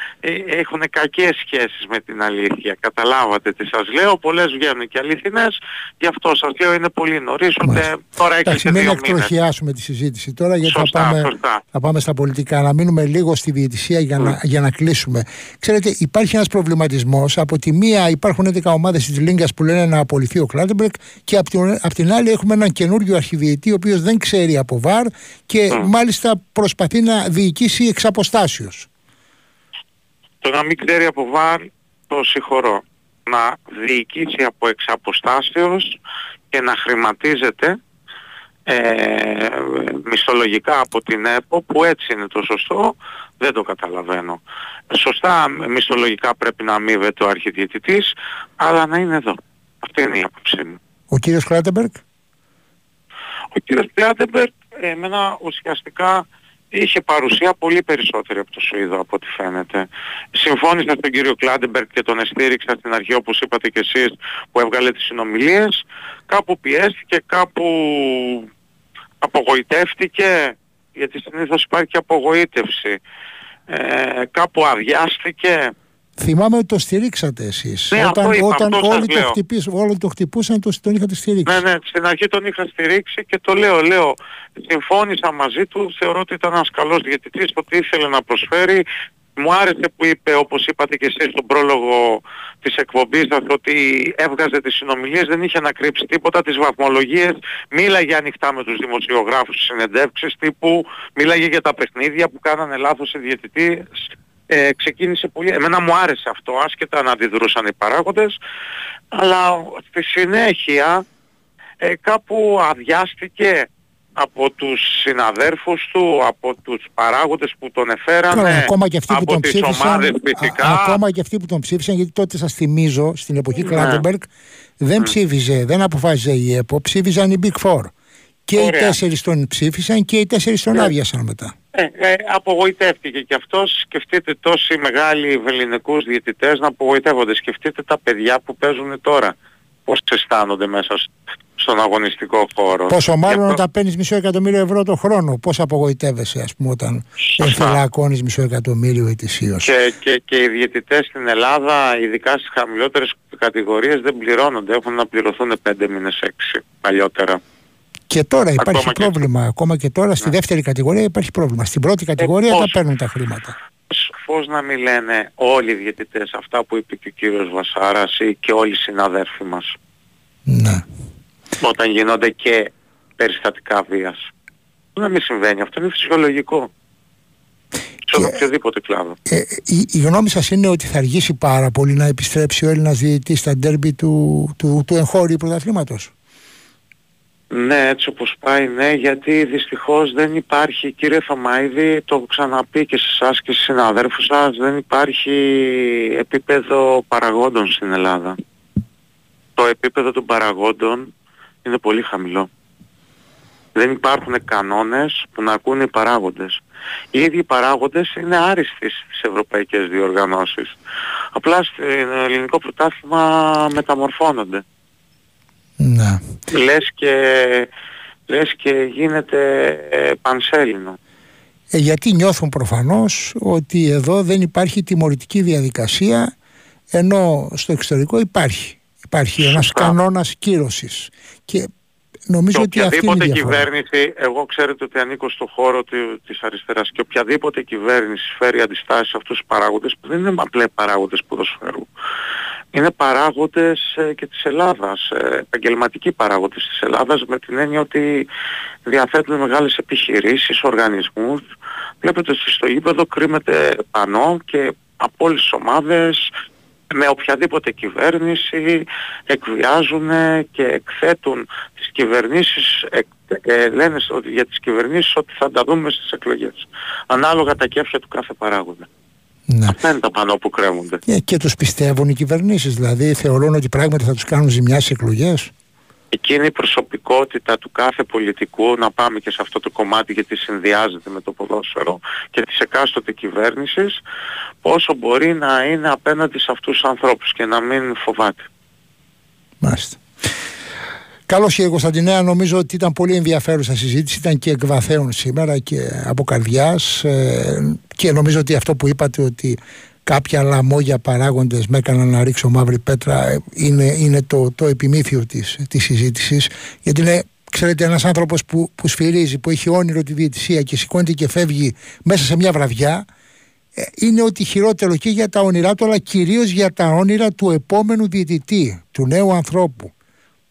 έχουν κακές σχέσεις με την αλήθεια. Καταλάβατε τι σας λέω, πολλές βγαίνουν και αληθινές, γι' αυτό σας λέω είναι πολύ νωρίς, ούτε τώρα έχετε δύο μήνες. Μην εκτροχιάσουμε τη συζήτηση τώρα, γιατί σωστά, θα, πάμε, σωστά. θα πάμε στα πολιτικά, να μείνουμε λίγο στη διαιτησία για, mm. για να κλείσουμε. Ξέρετε, υπάρχει ένας προβληματισμός, από τη μία υπάρχουν έντεκα ομάδες της Λίνγκας που λένε να απολυθεί ο Κλάτενμπεργκ και από την, από την άλλη έχουμε έναν καινούριο αρχιδιαιτή, ο οποίος δεν ξέρει από βαρ και mm. μάλιστα προσπαθεί να διοικήσει εξ αποστάσεως. Το να μην ξέρει από βαρ το συγχωρώ. Να διοικήσει από εξ αποστάσεως και να χρηματίζεται ε, μισθολογικά από την ΕΠΟ, που έτσι είναι το σωστό, δεν το καταλαβαίνω. Σωστά μισθολογικά πρέπει να αμείβεται ο αρχιδιαιτητής, αλλά να είναι εδώ. Αυτή είναι η άποψή μου. Ο κύριος Κλάτενμπεργκ. Ο κύριος Κλάτενμπεργκ εμένα ουσιαστικά είχε παρουσία πολύ περισσότερη από το Σουηδό από ό,τι φαίνεται. Συμφώνησα στον κύριο Κλάτενμπεργκ και τον εστήριξα στην αρχή, όπως είπατε και εσείς, που έβγαλε τις συνομιλίες. Κάπου πιέστηκε, κάπου απογοητεύτηκε, γιατί συνήθως υπάρχει και απογοήτευση. Ε, κάπου αδειάστηκε. Θυμάμαι ότι το στηρίξατε εσείς. Ναι, όταν είπα, όταν όλοι, το χτυπήσ, όλοι το χτυπούσαν, το, τον είχατε στηρίξει. Ναι, ναι, στην αρχή τον είχα στηρίξει και το λέω, λέω, συμφώνησα μαζί του, θεωρώ ότι ήταν ένας καλός διαιτητής, ότι ήθελε να προσφέρει. Μου άρεσε που είπε, όπως είπατε και εσείς στον πρόλογο της εκπομπής σας, ότι έβγαζε τις συνομιλίες, δεν είχε να κρύψει τίποτα, τις βαθμολογίες, μίλαγε ανοιχτά με τους δημοσιογράφους στις συνεντεύξεις τύπου, μίλαγε για τα παιχνίδια που κάνανε λάθος οι διαιτητές. Ε, ξεκίνησε πολύ, εμένα μου άρεσε αυτό, άσχετα να αντιδρούσαν οι παράγοντες, αλλά στη συνέχεια ε, κάπου αδειάστηκε από τους συναδέρφους του, από τους παράγοντες που τον εφέρανε, ακόμα και αυτοί που από τον τις ψήφισαν, ομάδες φυσικά. Α, ακόμα και αυτοί που τον ψήφισαν, γιατί τότε σας θυμίζω, στην εποχή ναι. Κλάτενμπεργκ δεν mm. ψήφιζε, δεν αποφάσιζε η ΕΠΟ, ψήφιζαν οι Big Four. Και Ωραία. οι τέσσερις τον ψήφισαν και οι τέσσερις τον yeah. άδειασαν μετά. Ε, ε, απογοητεύτηκε και αυτός. Σκεφτείτε τόσοι μεγάλοι ελληνικούς διαιτητές να απογοητεύονται. Σκεφτείτε τα παιδιά που παίζουν τώρα. Πώς αισθάνονται μέσα στον αγωνιστικό χώρο. Πόσο μάλλον αυτό... όταν παίρνεις μισό εκατομμύριο ευρώ το χρόνο. Πώς απογοητεύεσαι, ας πούμε, όταν ενθελακώνεις μισό εκατομμύριο ετησίως. Και, και, και οι διαιτητές στην Ελλάδα, ειδικά στις χαμηλότερες κατηγορίες, δεν πληρώνονται. Έχουν να πληρωθούν πέντε μήνες, έξι παλιότερα. Και τώρα υπάρχει ακόμα πρόβλημα. Και... Ακόμα και τώρα στη ναι. δεύτερη κατηγορία υπάρχει πρόβλημα. Στην πρώτη κατηγορία ε, πώς, τα παίρνουν τα χρήματα. Πώς να μην λένε όλοι οι διαιτητές αυτά που είπε και ο κύριος Βασάρας ή και όλοι οι συναδέρφοι μας. Ναι. Όταν γίνονται και περιστατικά βίας. Να μην συμβαίνει. Αυτό είναι φυσιολογικό. Σε οποιοδήποτε κλάδο. Ε, ε, η, η γνώμη σας είναι ότι θα αργήσει πάρα πολύ να επιστρέψει ο Έλληνας διαιτητής στα ντέρμπι του, του, του εγχώριου πρωταθλήματος. Ναι, έτσι όπως πάει, ναι, γιατί δυστυχώς δεν υπάρχει, κύριε Θωμαΐδη, το έχω ξαναπεί και σε εσάς και στους συναδέρφους σας, δεν υπάρχει επίπεδο παραγόντων στην Ελλάδα. Το επίπεδο των παραγόντων είναι πολύ χαμηλό. Δεν υπάρχουν κανόνες που να ακούνε οι παράγοντες. Οι ίδιοι παράγοντες είναι άριστοι στις ευρωπαϊκές διοργανώσεις. Απλά στο ελληνικό πρωτάθλημα μεταμορφώνονται. Ναι. Λες και, λες και γίνεται ε, πανσέλινο. Ε, γιατί νιώθουν προφανώς ότι εδώ δεν υπάρχει τιμωρητική διαδικασία, ενώ στο εξωτερικό υπάρχει. Υπάρχει ένας Σωστά. κανόνας κύρωσης. Και νομίζω και ότι αυτή είναι η οποιαδήποτε κυβέρνηση, εγώ ξέρετε ότι ανήκω στο χώρο της αριστεράς, και οποιαδήποτε κυβέρνηση φέρει αντιστάσεις σε αυτούς τους παράγοντες, που δεν είναι απλές παράγοντες ποδοσφαίρου. Είναι παράγοντες ε, και της Ελλάδας, ε, επαγγελματικοί παράγοντες της Ελλάδας, με την έννοια ότι διαθέτουν μεγάλες επιχειρήσεις, οργανισμούς. Βλέπετε ότι στο γήπεδο κρύβεται πανό και από όλες τις ομάδες, με οποιαδήποτε κυβέρνηση, εκβιάζουν και εκθέτουν τις κυβερνήσεις, εκ, ε, λένε ότι για τις κυβερνήσεις ότι θα τα δούμε στις εκλογές. Ανάλογα τα κέφια του κάθε παράγοντα. Ναι. Αυτά είναι τα πανό που κρέμονται. Και, και τους πιστεύουν οι κυβερνήσεις, δηλαδή θεωρούν ότι πράγματι θα τους κάνουν ζημιά στις εκλογές. Εκείνη η προσωπικότητα του κάθε πολιτικού, να πάμε και σε αυτό το κομμάτι γιατί συνδυάζεται με το ποδόσφαιρο, και της εκάστοτε κυβέρνησης, πόσο μπορεί να είναι απέναντι σε αυτούς τους ανθρώπους και να μην φοβάται. Μάλιστα. Καλώς, κύριε Κωνσταντινέα, νομίζω ότι ήταν πολύ ενδιαφέρουσα συζήτηση, ήταν και εκβαθέων σήμερα και από καρδιάς, ε, και νομίζω ότι αυτό που είπατε, ότι κάποια λαμόγια παράγοντες με έκαναν να ρίξω μαύρη πέτρα, είναι, είναι το, το επιμύθιο της, της συζήτησης, γιατί είναι, ξέρετε, ένας άνθρωπος που, που σφυρίζει, που έχει όνειρο τη διαιτησία και σηκώνεται και φεύγει μέσα σε μια βραδιά, ε, είναι ότι χειρότερο και για τα όνειρά του, αλλά κυρίως για τα όνειρα του επόμενου διαιτητή, του νέου ανθρώπου.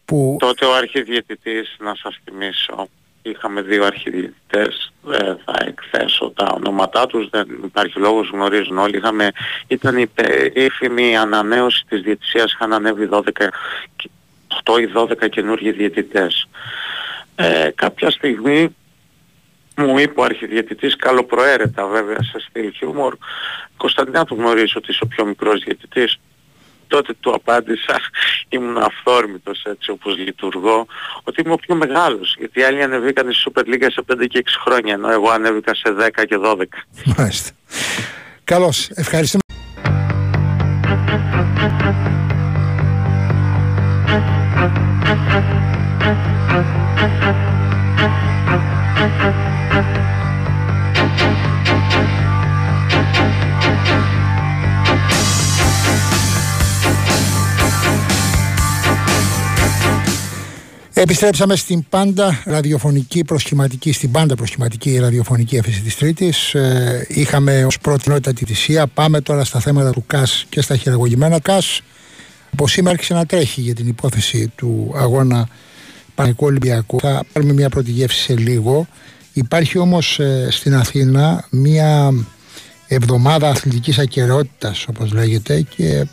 Που... Τότε ο αρχιδιαιτητής, να σας θυμίσω, είχαμε δύο αρχιδιαιτητές, δεν θα εκθέσω τα ονόματά τους, δεν υπάρχει λόγος, γνωρίζουν όλοι. Είχαμε, ήταν η περίφημη ανανέωση της διαιτησίας, είχαν ανέβει δώδεκα, οκτώ ή δώδεκα καινούργιοι διαιτητές. Ε, κάποια στιγμή μου είπε ο αρχιδιαιτητής, καλοπροαίρετα βέβαια σε στυλ χιούμορ, Κωνσταντινά, του γνωρίζω ότι είσαι ο πιο μικρός διαιτητής. τότε του απάντησα, ήμουν αυθόρμητος έτσι όπως λειτουργώ, ότι είμαι ο πιο μεγάλος, γιατί οι άλλοι ανεβήκαν στη Super League σε πέντε και έξι χρόνια, ενώ εγώ ανέβηκα σε δέκα και δώδεκα. Μάλιστα. Καλώς, ευχαριστούμε. Επιστρέψαμε στην πάντα ραδιοφωνική προσχηματική, στην πάντα προσχηματική ραδιοφωνική έφεση της Τρίτης. Ε, είχαμε ως πρώτη κοινότητα τη θυσία. Πάμε τώρα στα θέματα του ΚΑΣ και στα χειραγωγημένα ΚΑΣ. Από σήμερα ξανατρέχει για την υπόθεση του αγώνα Παναθηναϊκού Ολυμπιακού. Θα πάρουμε μια πρώτη γεύση σε λίγο. Υπάρχει όμως ε, στην Αθήνα μια εβδομάδα αθλητικής ακαιρεότητας, όπως λέγεται, και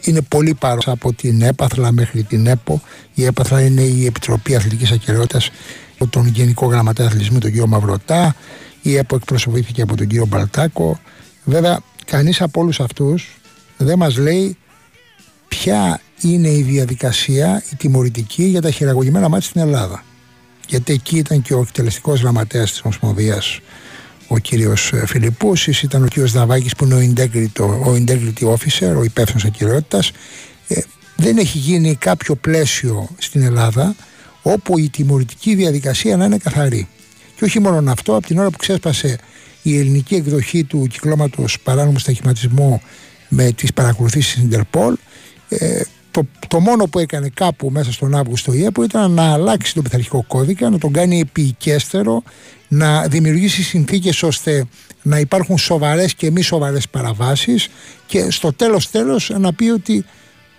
είναι πολύ παρόσα από την έπαθλα μέχρι την ΕΠΟ. Η έπαθλα είναι η Επιτροπή Αθλητικής Ακαιρεότητας από τον Γενικό Γραμματέα Αθλητισμού, τον κύριο Μαυρωτά. Η ΕΠΟ εκπροσωπήθηκε από τον κύριο Μπαλτάκο. Βέβαια, κανείς από όλους αυτούς δεν μας λέει ποια είναι η διαδικασία, η τιμωρητική για τα χειραγωγημένα μάτια στην Ελλάδα. Γιατί εκεί ήταν και ο εκτελεστικός γραμματέας της Ομοσπονδίας, ο κύριος Φιλιππούσης, ήταν ο κύριος Δαβάκης που είναι ο integrity, ο integrity officer, ο υπεύθυνος ακαιρεότητας. Ε, δεν έχει γίνει κάποιο πλαίσιο στην Ελλάδα όπου η τιμωρητική διαδικασία να είναι καθαρή. Και όχι μόνο αυτό, από την ώρα που ξέσπασε η ελληνική εκδοχή του κυκλώματος παράνομου σταχηματισμού με τις παρακολουθήσεις της Ιντερπόλ, ε, το, το μόνο που έκανε κάπου μέσα στον Αύγουστο η ΕΠΟ ήταν να αλλάξει τον πειθαρχικό κώδικα, να τον κάνει επικέστερο, να δημιουργήσει συνθήκες ώστε να υπάρχουν σοβαρές και μη σοβαρές παραβάσεις, και στο τέλος τέλος να πει ότι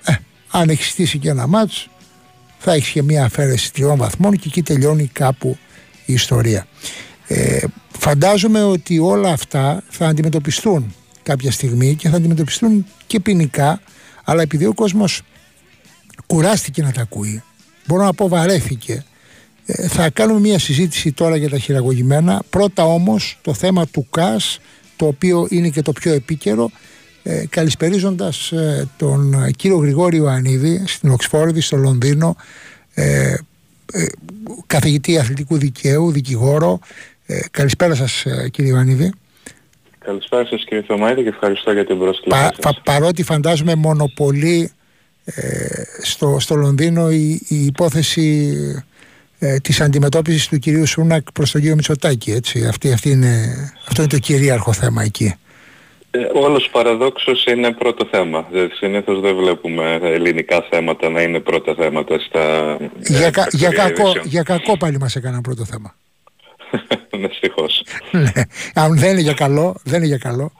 ε, αν έχει στήσει και ένα μάτς θα έχει και μια αφαίρεση τριών βαθμών και εκεί τελειώνει κάπου η ιστορία. Ε, φαντάζομαι ότι όλα αυτά θα αντιμετωπιστούν κάποια στιγμή και θα αντιμετωπιστούν και ποινικά, αλλά επειδή ο κόσμος κουράστηκε να τα ακούει, μπορώ να πω βαρέθηκε, θα κάνουμε μια συζήτηση τώρα για τα χειραγωγημένα. Πρώτα όμως το θέμα του ΚΑΣ, το οποίο είναι και το πιο επίκαιρο, ε, καλησπερίζοντας ε, τον κύριο Γρηγόρη Ιωαννίδη στην Οξφόρδη, στο Λονδίνο, ε, ε, καθηγητή αθλητικού δικαίου, δικηγόρο. Ε, καλησπέρα σας ε, κύριε Ιωαννίδη. Καλησπέρα σας κύριε Θωμαίδη και ευχαριστώ για την πρόσκληση σας. Πα, παρότι φαντάζομαι μονοπολεί ε, στο, στο Λονδίνο η, η υπόθεση της αντιμετώπισης του κυρίου Σούνακ προς τον κύριο Μητσοτάκη, έτσι. Αυτή, αυτή είναι, αυτό είναι το κυρίαρχο θέμα εκεί. Ε, όλος παραδόξως είναι πρώτο θέμα. Συνήθως δεν βλέπουμε ελληνικά θέματα να είναι πρώτα θέματα στα... Για, ε, κα, για, κακό, για κακό πάλι μας έκαναν πρώτο θέμα. Δυστυχώς. Ναι. Αν δεν είναι για καλό, δεν είναι για καλό.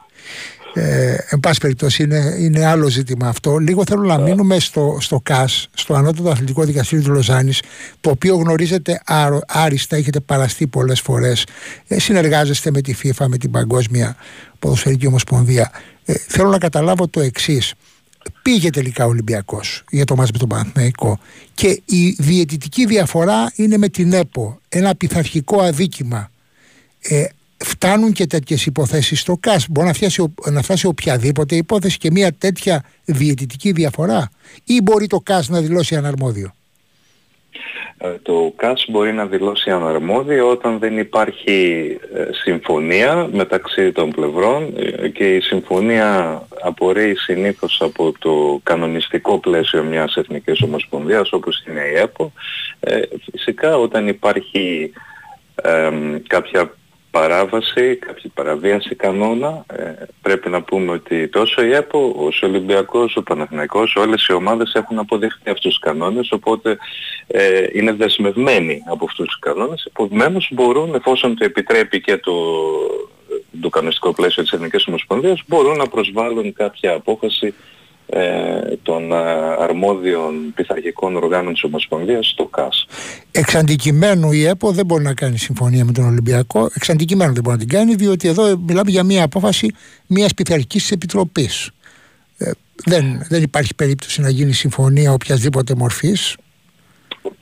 Ε, εν πάση περιπτώσει είναι, είναι άλλο ζήτημα αυτό. Λίγο θέλω να μείνουμε στο, στο ΚΑΣ, στο Ανώτατο Αθλητικό Δικαστήριο του Λοζάνης, το οποίο γνωρίζετε άρω, άριστα, έχετε παραστεί πολλές φορές, ε, συνεργάζεστε με τη FIFA, με την Παγκόσμια Ποδοσφαιρική Ομοσπονδία. Ε, θέλω να καταλάβω το εξής. Πήγε τελικά ο Ολυμπιακός για το μάτς με τον Παναθηναϊκό και η διαιτητική διαφορά είναι με την ΕΠΟ, ένα πειθαρχικό αδίκημα. Ε, Φτάνουν και τέτοιες υποθέσεις στο ΚΑΣ? Μπορεί να φτάσει, να φτάσει οποιαδήποτε υπόθεση και μια τέτοια διαιτητική διαφορά, ή μπορεί το ΚΑΣ να δηλώσει αναρμόδιο? Το ΚΑΣ μπορεί να δηλώσει αναρμόδιο όταν δεν υπάρχει συμφωνία μεταξύ των πλευρών, και η συμφωνία απορρέει συνήθως από το κανονιστικό πλαίσιο μιας εθνικής ομοσπονδίας όπως είναι η ΕΠΟ. Φυσικά όταν υπάρχει ε, κάποια παράβαση, κάποια παραβίαση κανόνα, ε, πρέπει να πούμε ότι τόσο η ΕΠΟ, ο Ολυμπιακός, ο Παναθηναϊκός, όλες οι ομάδες έχουν αποδεχτεί αυτούς τους κανόνες, οπότε ε, είναι δεσμευμένοι από αυτούς τους κανόνες, επομένως μπορούν, εφόσον το επιτρέπει και το, το κανονιστικό πλαίσιο της Ελληνικής Ομοσπονδίας, μπορούν να προσβάλλουν κάποια απόφαση των αρμόδιων πειθαρχικών οργάνων της Ομοσπονδίας στο ΚΑΣ. Εξ αντικειμένου η ΕΠΟ δεν μπορεί να κάνει συμφωνία με τον Ολυμπιακό, εξ αντικειμένου δεν μπορεί να την κάνει, διότι εδώ μιλάμε για μια απόφαση μιας πειθαρχικής επιτροπής. Ε, δεν, δεν υπάρχει περίπτωση να γίνει συμφωνία οποιασδήποτε μορφής.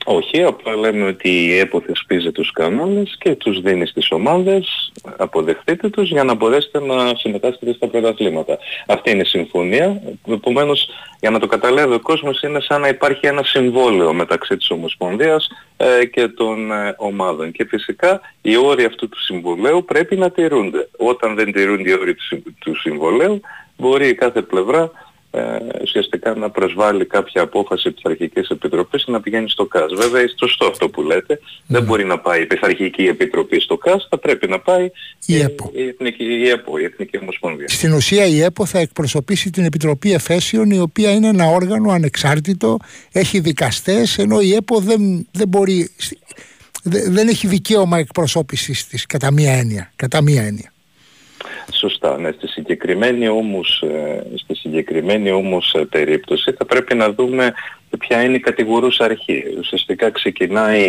Όχι, απλά λέμε ότι η ΕΠΟ θεσπίζει τους κανόνες και τους δίνει στις ομάδες, αποδεχτείτε τους για να μπορέσετε να συμμετάσχετε στα πρωταθλήματα. Αυτή είναι η συμφωνία. Επομένως, για να το καταλάβει ο κόσμος, είναι σαν να υπάρχει ένα συμβόλαιο μεταξύ της Ομοσπονδίας ε, και των ε, ομάδων. Και φυσικά οι όροι αυτού του συμβολέου πρέπει να τηρούνται. Όταν δεν τηρούνται οι όροι του συμβολέου, μπορεί η κάθε πλευρά Ε, ουσιαστικά να προσβάλλει κάποια απόφαση της Πειθαρχικής Επιτροπής να πηγαίνει στο ΚΑΣ. Βέβαια είναι σωστό αυτό που λέτε. Mm. Δεν μπορεί να πάει η Πειθαρχική Επιτροπή στο ΚΑΣ, θα πρέπει να πάει η ΕΠΟ, η, η, Εθνική, η, ΕΠΟ, η Εθνική Ομοσπονδία. Στην ουσία η ΕΠΟ θα εκπροσωπήσει την Επιτροπή Εφέσεων, η οποία είναι ένα όργανο ανεξάρτητο, έχει δικαστές, ενώ η ΕΠΟ δεν, δεν μπορεί, δεν έχει δικαίωμα εκπροσώπησης της κατά μία έννοια. Κατά μία έννοια. Σωστά, ναι. Στη συγκεκριμένη όμως, στη συγκεκριμένη όμως περίπτωση θα πρέπει να δούμε ποια είναι η κατηγορούσα αρχή. Ουσιαστικά ξεκινάει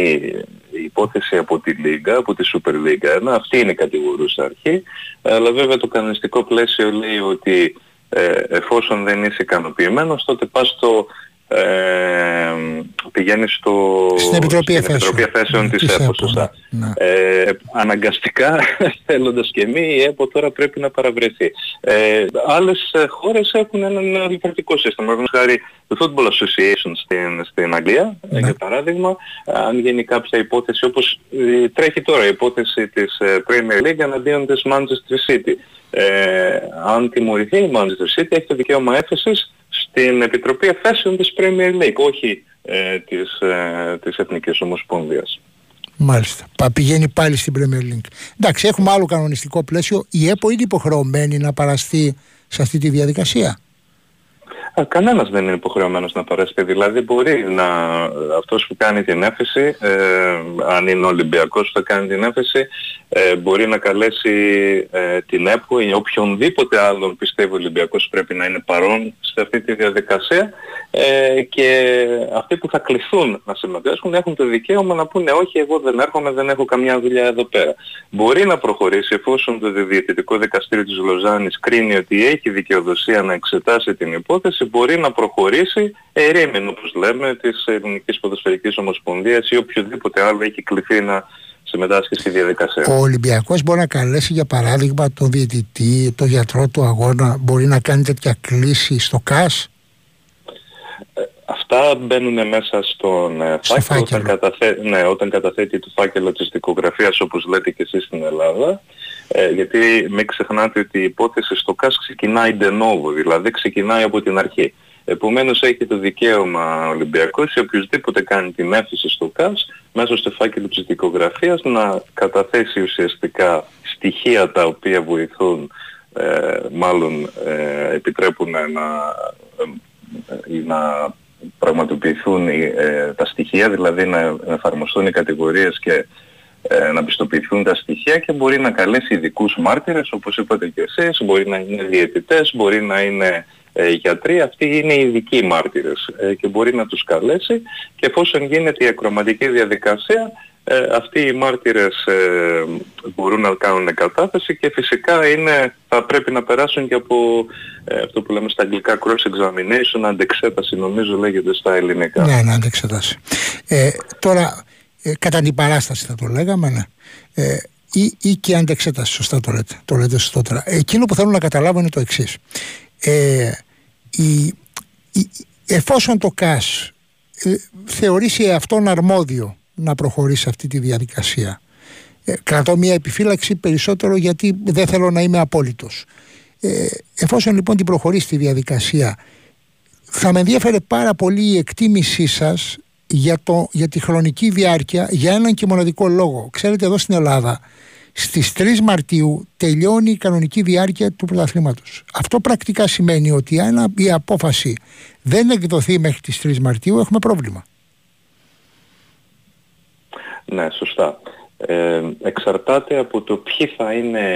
η υπόθεση από τη Λίγκα, από τη Super League ένα, αυτή είναι η κατηγορούσα αρχή, αλλά βέβαια το κανονιστικό πλαίσιο λέει ότι ε, εφόσον δεν είσαι ικανοποιημένος, τότε πας στο... Ε, πηγαίνει στο, στην Επιτροπή Εφέσεων της ΕΠΟ, σωστά. Ναι, ναι. Ε, αναγκαστικά, θέλοντας και εμείς, η ΕΠΟ τώρα πρέπει να παραβρεθεί. Ε, άλλες χώρες έχουν ένα διαφορετικό σύστημα. Παραδείγματος χάρη το Football Association στην, στην Αγγλία, ναι, για παράδειγμα, αν γίνει κάποια υπόθεση, όπως τρέχει τώρα η υπόθεση της Premier League εναντίον της Manchester City. Ε, αν τιμωρηθεί η Manchester City, έχει το δικαίωμα έφεσης στην Επιτροπή Εφέσεων της Premier League, όχι ε, της, ε, της Εθνικής Ομοσπονδίας. Μάλιστα. Πα, πηγαίνει πάλι στην Premier League. Εντάξει, έχουμε άλλο κανονιστικό πλαίσιο. Η ΕΠΟ είναι υποχρεωμένη να παραστεί σε αυτή τη διαδικασία? Α, κανένας δεν είναι υποχρεωμένος να παραστεί. Δηλαδή μπορεί να, αυτός που κάνει την έφεση, ε, αν είναι Ολυμπιακός που θα κάνει την έφεση, ε, μπορεί να καλέσει ε, την ΕΠΟ ή οποιονδήποτε άλλον πιστεύει ο Ολυμπιακός πρέπει να είναι παρόν σε αυτή τη διαδικασία, ε, και αυτοί που θα κληθούν να συμμετέχουν έχουν το δικαίωμα να πούνε όχι, εγώ δεν έρχομαι, δεν έχω καμιά δουλειά εδώ πέρα. Μπορεί να προχωρήσει εφόσον το Διαιτητικό Δικαστήριο της Λοζάνης κρίνει ότι έχει δικαιοδοσία να εξετάσει την υπόθεση, μπορεί να προχωρήσει ερήμην, όπως λέμε, της Ελληνικής Ποδοσφαιρικής Ομοσπονδίας ή οποιοδήποτε άλλο έχει κληθεί να συμμετάσχει στη διαδικασία. Ο Ολυμπιακός μπορεί να καλέσει, για παράδειγμα, τον διαιτητή, τον γιατρό του αγώνα, μπορεί να κάνει τέτοια κλήση στο ΚΑΣ? Αυτά μπαίνουν μέσα στον στο φάκελο, φάκελο. Όταν, καταθέ, ναι, όταν καταθέτει το φάκελο της δικογραφίας, όπως λέτε και εσείς στην Ελλάδα, ε, γιατί μην ξεχνάτε ότι η υπόθεση στο ΚΑΣ ξεκινάει de novo, δηλαδή ξεκινάει από την αρχή. Επομένως έχει το δικαίωμα ο Ολυμπιακός ή οποιοδήποτε κάνει την έφεση στο ΚΑΣ μέσα στο φάκελο της δικογραφίας να καταθέσει ουσιαστικά στοιχεία τα οποία βοηθούν, ε, μάλλον ε, επιτρέπουν να... Ε, ε, να πραγματοποιηθούν ε, τα στοιχεία, δηλαδή να εφαρμοστούν οι κατηγορίες και ε, να πιστοποιηθούν τα στοιχεία, και μπορεί να καλέσει ειδικούς μάρτυρες, όπως είπατε και εσείς, μπορεί να είναι διαιτητές, μπορεί να είναι ε, γιατροί, αυτοί είναι οι ειδικοί μάρτυρες ε, και μπορεί να τους καλέσει, και εφόσον γίνεται η ακροματική διαδικασία, Ε, αυτοί οι μάρτυρες ε, μπορούν να κάνουν κατάθεση, και φυσικά είναι, θα πρέπει να περάσουν και από ε, αυτό που λέμε στα αγγλικά cross-examination, αντεξέταση νομίζω λέγεται στα ελληνικά. Ναι, ναι, αντεξέταση. Ε, τώρα, ε, κατά την παράσταση θα το λέγαμε, ναι. ε, ή, ή και αντεξέταση, σωστά το λέτε, το λέτε σωστό τώρα. Εκείνο που θέλω να καταλάβω είναι το εξής. Ε, η, η, εφόσον το ΚΑΣ ε, θεωρήσει αυτόν αρμόδιο να προχωρήσει αυτή τη διαδικασία, ε, κρατώ μια επιφύλαξη περισσότερο γιατί δεν θέλω να είμαι απόλυτος, ε, εφόσον λοιπόν την προχωρήσει τη διαδικασία, θα με ενδιαφέρε πάρα πολύ η εκτίμησή σας για, το, για τη χρονική διάρκεια, για έναν και μοναδικό λόγο. Ξέρετε, εδώ στην Ελλάδα στις τρεις Μαρτίου τελειώνει η κανονική διάρκεια του πρωταθλήματος. Αυτό πρακτικά σημαίνει ότι αν η απόφαση δεν εκδοθεί μέχρι τις τρεις Μαρτίου, έχουμε πρόβλημα. Ναι, σωστά. Ε, εξαρτάται από το ποιοι θα είναι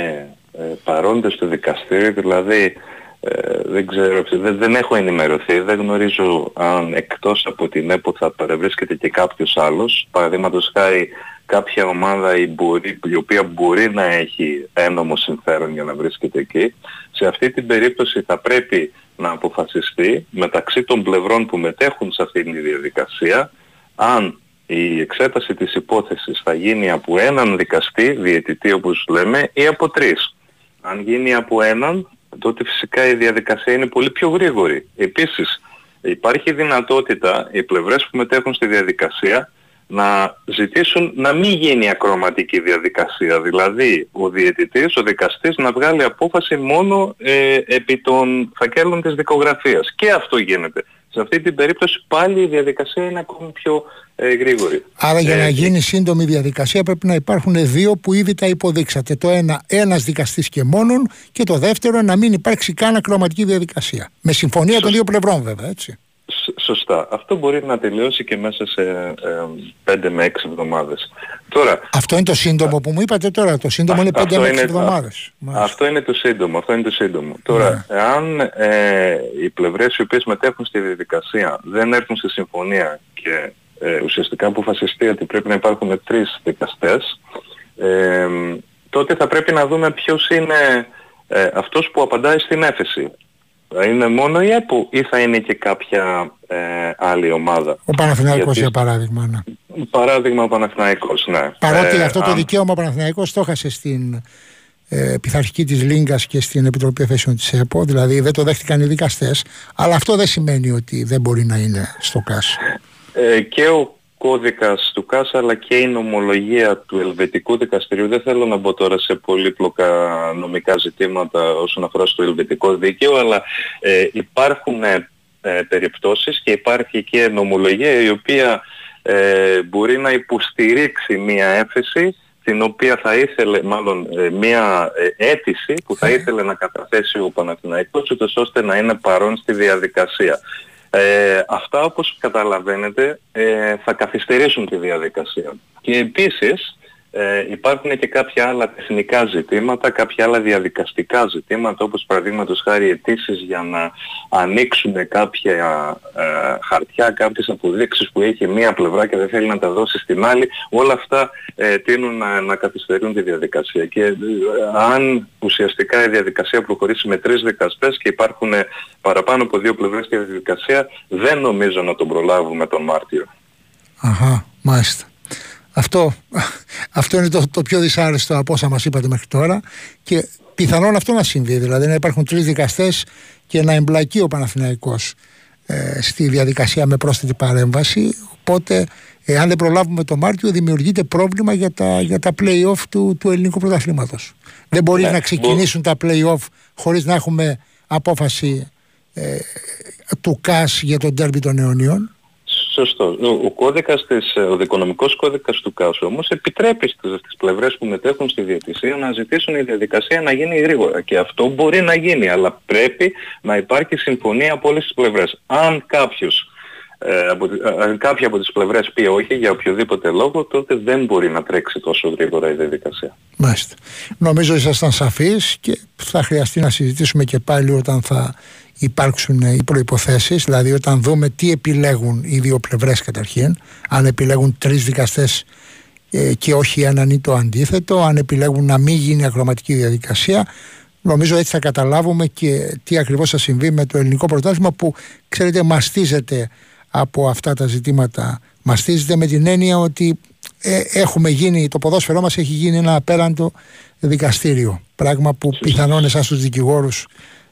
ε, παρόντες στο δικαστήριο, δηλαδή ε, δεν ξέρω, δεν, δεν έχω ενημερωθεί, δεν γνωρίζω αν εκτός από την ΕΠΟ θα παρευρίσκεται και κάποιος άλλος. Παραδείγματος χάρη κάποια ομάδα η, μπορεί, η οποία μπορεί να έχει ένομο συμφέρον για να βρίσκεται εκεί. Σε αυτή την περίπτωση θα πρέπει να αποφασιστεί μεταξύ των πλευρών που μετέχουν σε αυτήν τη διαδικασία αν η εξέταση της υπόθεσης θα γίνει από έναν δικαστή, διαιτητή όπως λέμε, ή από τρεις. Αν γίνει από έναν, τότε φυσικά η διαδικασία είναι πολύ πιο γρήγορη. Επίσης, υπάρχει δυνατότητα οι πλευρές που μετέχουν στη διαδικασία να ζητήσουν να μην γίνει ακροματική διαδικασία. Δηλαδή, ο διαιτητής, ο δικαστής να βγάλει απόφαση μόνο ε, επί των φακέλων της δικογραφίας. Και αυτό γίνεται. Σε αυτή την περίπτωση πάλι η διαδικασία είναι ακόμη πιο ε, γρήγορη. Άρα για ε, να γίνει σύντομη διαδικασία πρέπει να υπάρχουν δύο που ήδη τα υποδείξατε. Το ένα, ένας δικαστής και μόνον, και το δεύτερο να μην υπάρξει καν ακροματική διαδικασία. Με συμφωνία Σωστά. των δύο πλευρών βέβαια, έτσι. Σωστά. Αυτό μπορεί να τελειώσει και μέσα σε ε, ε, πέντε με έξι εβδομάδες. Τώρα, αυτό είναι το σύντομο α, που μου είπατε τώρα. Το σύντομο α, είναι πέντε με έξι εβδομάδες. Α, αυτό είναι το σύντομο. Αυτό είναι το σύντομο. Τώρα, ναι. εάν ε, οι πλευρές οι οποίες μετέχουν στη διαδικασία δεν έρθουν στη συμφωνία και ε, ουσιαστικά αποφασιστεί ότι πρέπει να υπάρχουν τρεις δικαστές, ε, τότε θα πρέπει να δούμε ποιος είναι ε, αυτός που απαντάει στην έφεση. Θα είναι μόνο η ΕΠΟ ή θα είναι και κάποια ε, άλλη ομάδα. Ο Παναθηναϊκός για παράδειγμα. Ναι. Παράδειγμα ο Παναθηναϊκός, ναι. Παρότι ε, αυτό α... το δικαίωμα ο Παναθηναϊκός το έχασε στην ε, πειθαρχική της Λίνγκας και στην Επιτροπή Εφέσεων της ΕΠΟ, δηλαδή δεν το δέχτηκαν οι δικαστές, αλλά αυτό δεν σημαίνει ότι δεν μπορεί να είναι στο ΚΑΣ. Ε, και ο κώδικας του ΚΑΣ αλλά και η νομολογία του Ελβετικού Δικαστηρίου, δεν θέλω να μπω τώρα σε πολύπλοκα νομικά ζητήματα όσον αφορά στο ελβετικό δίκαιο, αλλά ε, υπάρχουν ε, περιπτώσεις και υπάρχει και νομολογία η οποία ε, μπορεί να υποστηρίξει μία έφεση την οποία θα ήθελε, μάλλον ε, μία ε, αίτηση που θα ήθελε να καταθέσει ο Παναθηναϊκός ούτως ώστε να είναι παρόν στη διαδικασία. Ε, αυτά όπως καταλαβαίνετε ε, θα καθυστερήσουν τη διαδικασία. Και επίσης ε, υπάρχουν και κάποια άλλα τεχνικά ζητήματα, κάποια άλλα διαδικαστικά ζητήματα, όπως παραδείγματος χάρη αιτήσεις για να ανοίξουν κάποια ε, χαρτιά, κάποιες αποδείξεις που έχει μία πλευρά και δεν θέλει να τα δώσει στην άλλη. Όλα αυτά ε, τείνουν να, να καθυστερούν τη διαδικασία. Και ε, αν ουσιαστικά η διαδικασία προχωρήσει με τρεις δικαστές και υπάρχουν ε, παραπάνω από δύο πλευρές στη διαδικασία, δεν νομίζω να τον προλάβουμε τον Μάρτιο. Αχα, μάλιστα. Αυτό, αυτό είναι το, το πιο δυσάρεστο από όσα μας είπατε μέχρι τώρα, και πιθανόν αυτό να συμβεί, δηλαδή να υπάρχουν τρεις δικαστές και να εμπλακεί ο Παναθηναϊκός ε, στη διαδικασία με πρόσθετη παρέμβαση. Οπότε εάν δεν προλάβουμε το Μάρτιο δημιουργείται πρόβλημα για τα, για τα play-off του, του ελληνικού πρωταθλήματος. Δεν μπορεί ναι, να ξεκινήσουν μπο... τα play-off χωρίς να έχουμε απόφαση ε, του ΚΑΣ για τον ντέρμπι των αιωνίων. Σωστό. Ο, κώδικας της, ο δικονομικός κώδικας του ΚΑΣ όμως επιτρέπει στις πλευρές που μετέχουν στη διαιτησία να ζητήσουν η διαδικασία να γίνει γρήγορα. Και αυτό μπορεί να γίνει, αλλά πρέπει να υπάρχει συμφωνία από όλες τις πλευρές. Αν κάποιος, ε, από, αν κάποια από τις πλευρές πει όχι για οποιοδήποτε λόγο, τότε δεν μπορεί να τρέξει τόσο γρήγορα η διαδικασία. Μάλιστα. Νομίζω ήσασταν σαφείς και θα χρειαστεί να συζητήσουμε και πάλι όταν θα υπάρξουν οι προϋποθέσεις, δηλαδή όταν δούμε τι επιλέγουν οι δύο πλευρές καταρχήν, αν επιλέγουν τρεις δικαστές ε, και όχι έναν ή το αντίθετο, αν επιλέγουν να μην γίνει ακροματική διαδικασία. Νομίζω έτσι θα καταλάβουμε και τι ακριβώς θα συμβεί με το ελληνικό πρωτάθλημα που, ξέρετε, μαστίζεται από αυτά τα ζητήματα. Μαστίζεται με την έννοια ότι ε, έχουμε γίνει, το ποδόσφαιρό μας έχει γίνει ένα απέραντο δικαστήριο, πράγμα που πιθανόν εσάς τους δικηγόρους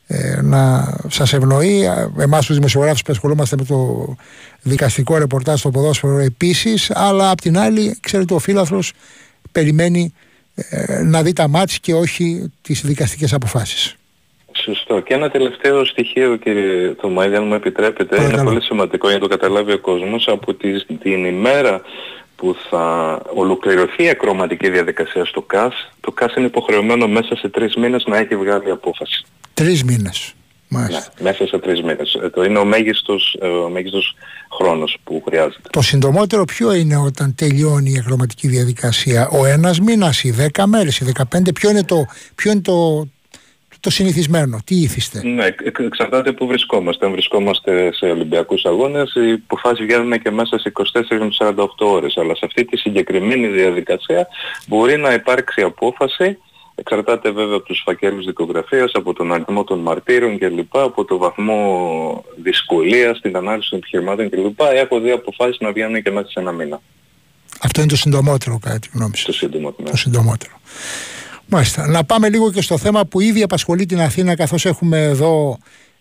Ε, να σας ευνοεί, εμάς τους δημοσιογράφους που ασχολούμαστε με το δικαστικό ρεπορτάζ στο ποδόσφαιρο επίσης, αλλά απ' την άλλη, ξέρετε, ο φίλαθλος περιμένει ε, να δει τα μάτς και όχι τις δικαστικές αποφάσεις. Σωστό. Και ένα τελευταίο στοιχείο, κύριε Θωμαίδη, αν μου επιτρέπετε, Παρακαλώ. είναι πολύ σημαντικό για να το καταλάβει ο κόσμος. Από τη, την ημέρα που θα ολοκληρωθεί η ακροματική διαδικασία στο ΚΑΣ, το ΚΑΣ είναι υποχρεωμένο μέσα σε τρεις μήνες να έχει βγάλει απόφαση. Τρεις μήνες. Μάλιστα. Ναι, μέσα σε τρεις μήνες. Το είναι ο μέγιστος, ο μέγιστος χρόνος που χρειάζεται. Το συντομότερο ποιο είναι όταν τελειώνει η ακροματική διαδικασία? Ο ένας μήνας, οι δέκα μέρες, οι δεκαπέντε? Ποιο είναι το, ποιο είναι το, το συνηθισμένο? Τι ήθιστε? Ναι, εξαρτάται που βρισκόμαστε. Αν βρισκόμαστε σε Ολυμπιακούς αγώνες, οι αποφάσεις βγαίνουν και μέσα σε είκοσι τέσσερις με σαράντα οκτώ ώρες. Αλλά σε αυτή τη συγκεκριμένη διαδικασία μπορεί να υπάρξει απόφαση. Εξαρτάται βέβαια από τους φακέλους δικογραφίας, από τον αριθμό των μαρτύρων κλπ, από το βαθμό δυσκολίας, την ανάλυση των επιχειρημάτων κλπ. Έχω δύο αποφάσεις να βγαίνουν και μέσα σε ένα μήνα. Αυτό είναι το συντομότερο κατά τη γνώμη σας. Το συντομότερο. Το συντομότερο. Μάλιστα. Να πάμε λίγο και στο θέμα που ήδη απασχολεί την Αθήνα, καθώς έχουμε εδώ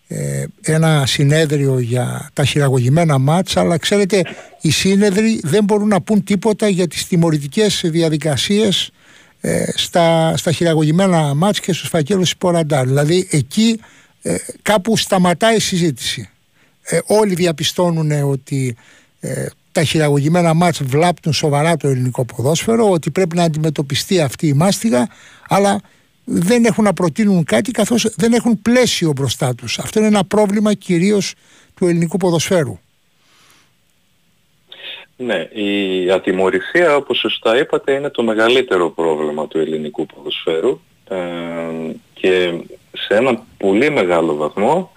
ε, ένα συνέδριο για τα χειραγωγημένα μάτς, αλλά ξέρετε, οι σύνεδροι δεν μπορούν να πούν τίποτα για τις τιμωρητικές διαδικασίες ε, στα, στα χειραγωγημένα μάτς και στους φακέλους υποραντάρ. Δηλαδή εκεί ε, κάπου σταματάει η συζήτηση. Ε, όλοι διαπιστώνουν ότι ε, τα χειραγωγημένα μάτς βλάπτουν σοβαρά το ελληνικό ποδόσφαιρο, ότι πρέπει να αντιμετωπιστεί αυτή η μάστιγα, αλλά δεν έχουν να προτείνουν κάτι καθώς δεν έχουν πλαίσιο μπροστά τους. Αυτό είναι ένα πρόβλημα κυρίως του ελληνικού ποδοσφαίρου. Ναι, η ατιμωρησία, όπως σωστά είπατε, είναι το μεγαλύτερο πρόβλημα του ελληνικού ποδοσφαίρου ε, και σε έναν πολύ μεγάλο βαθμό,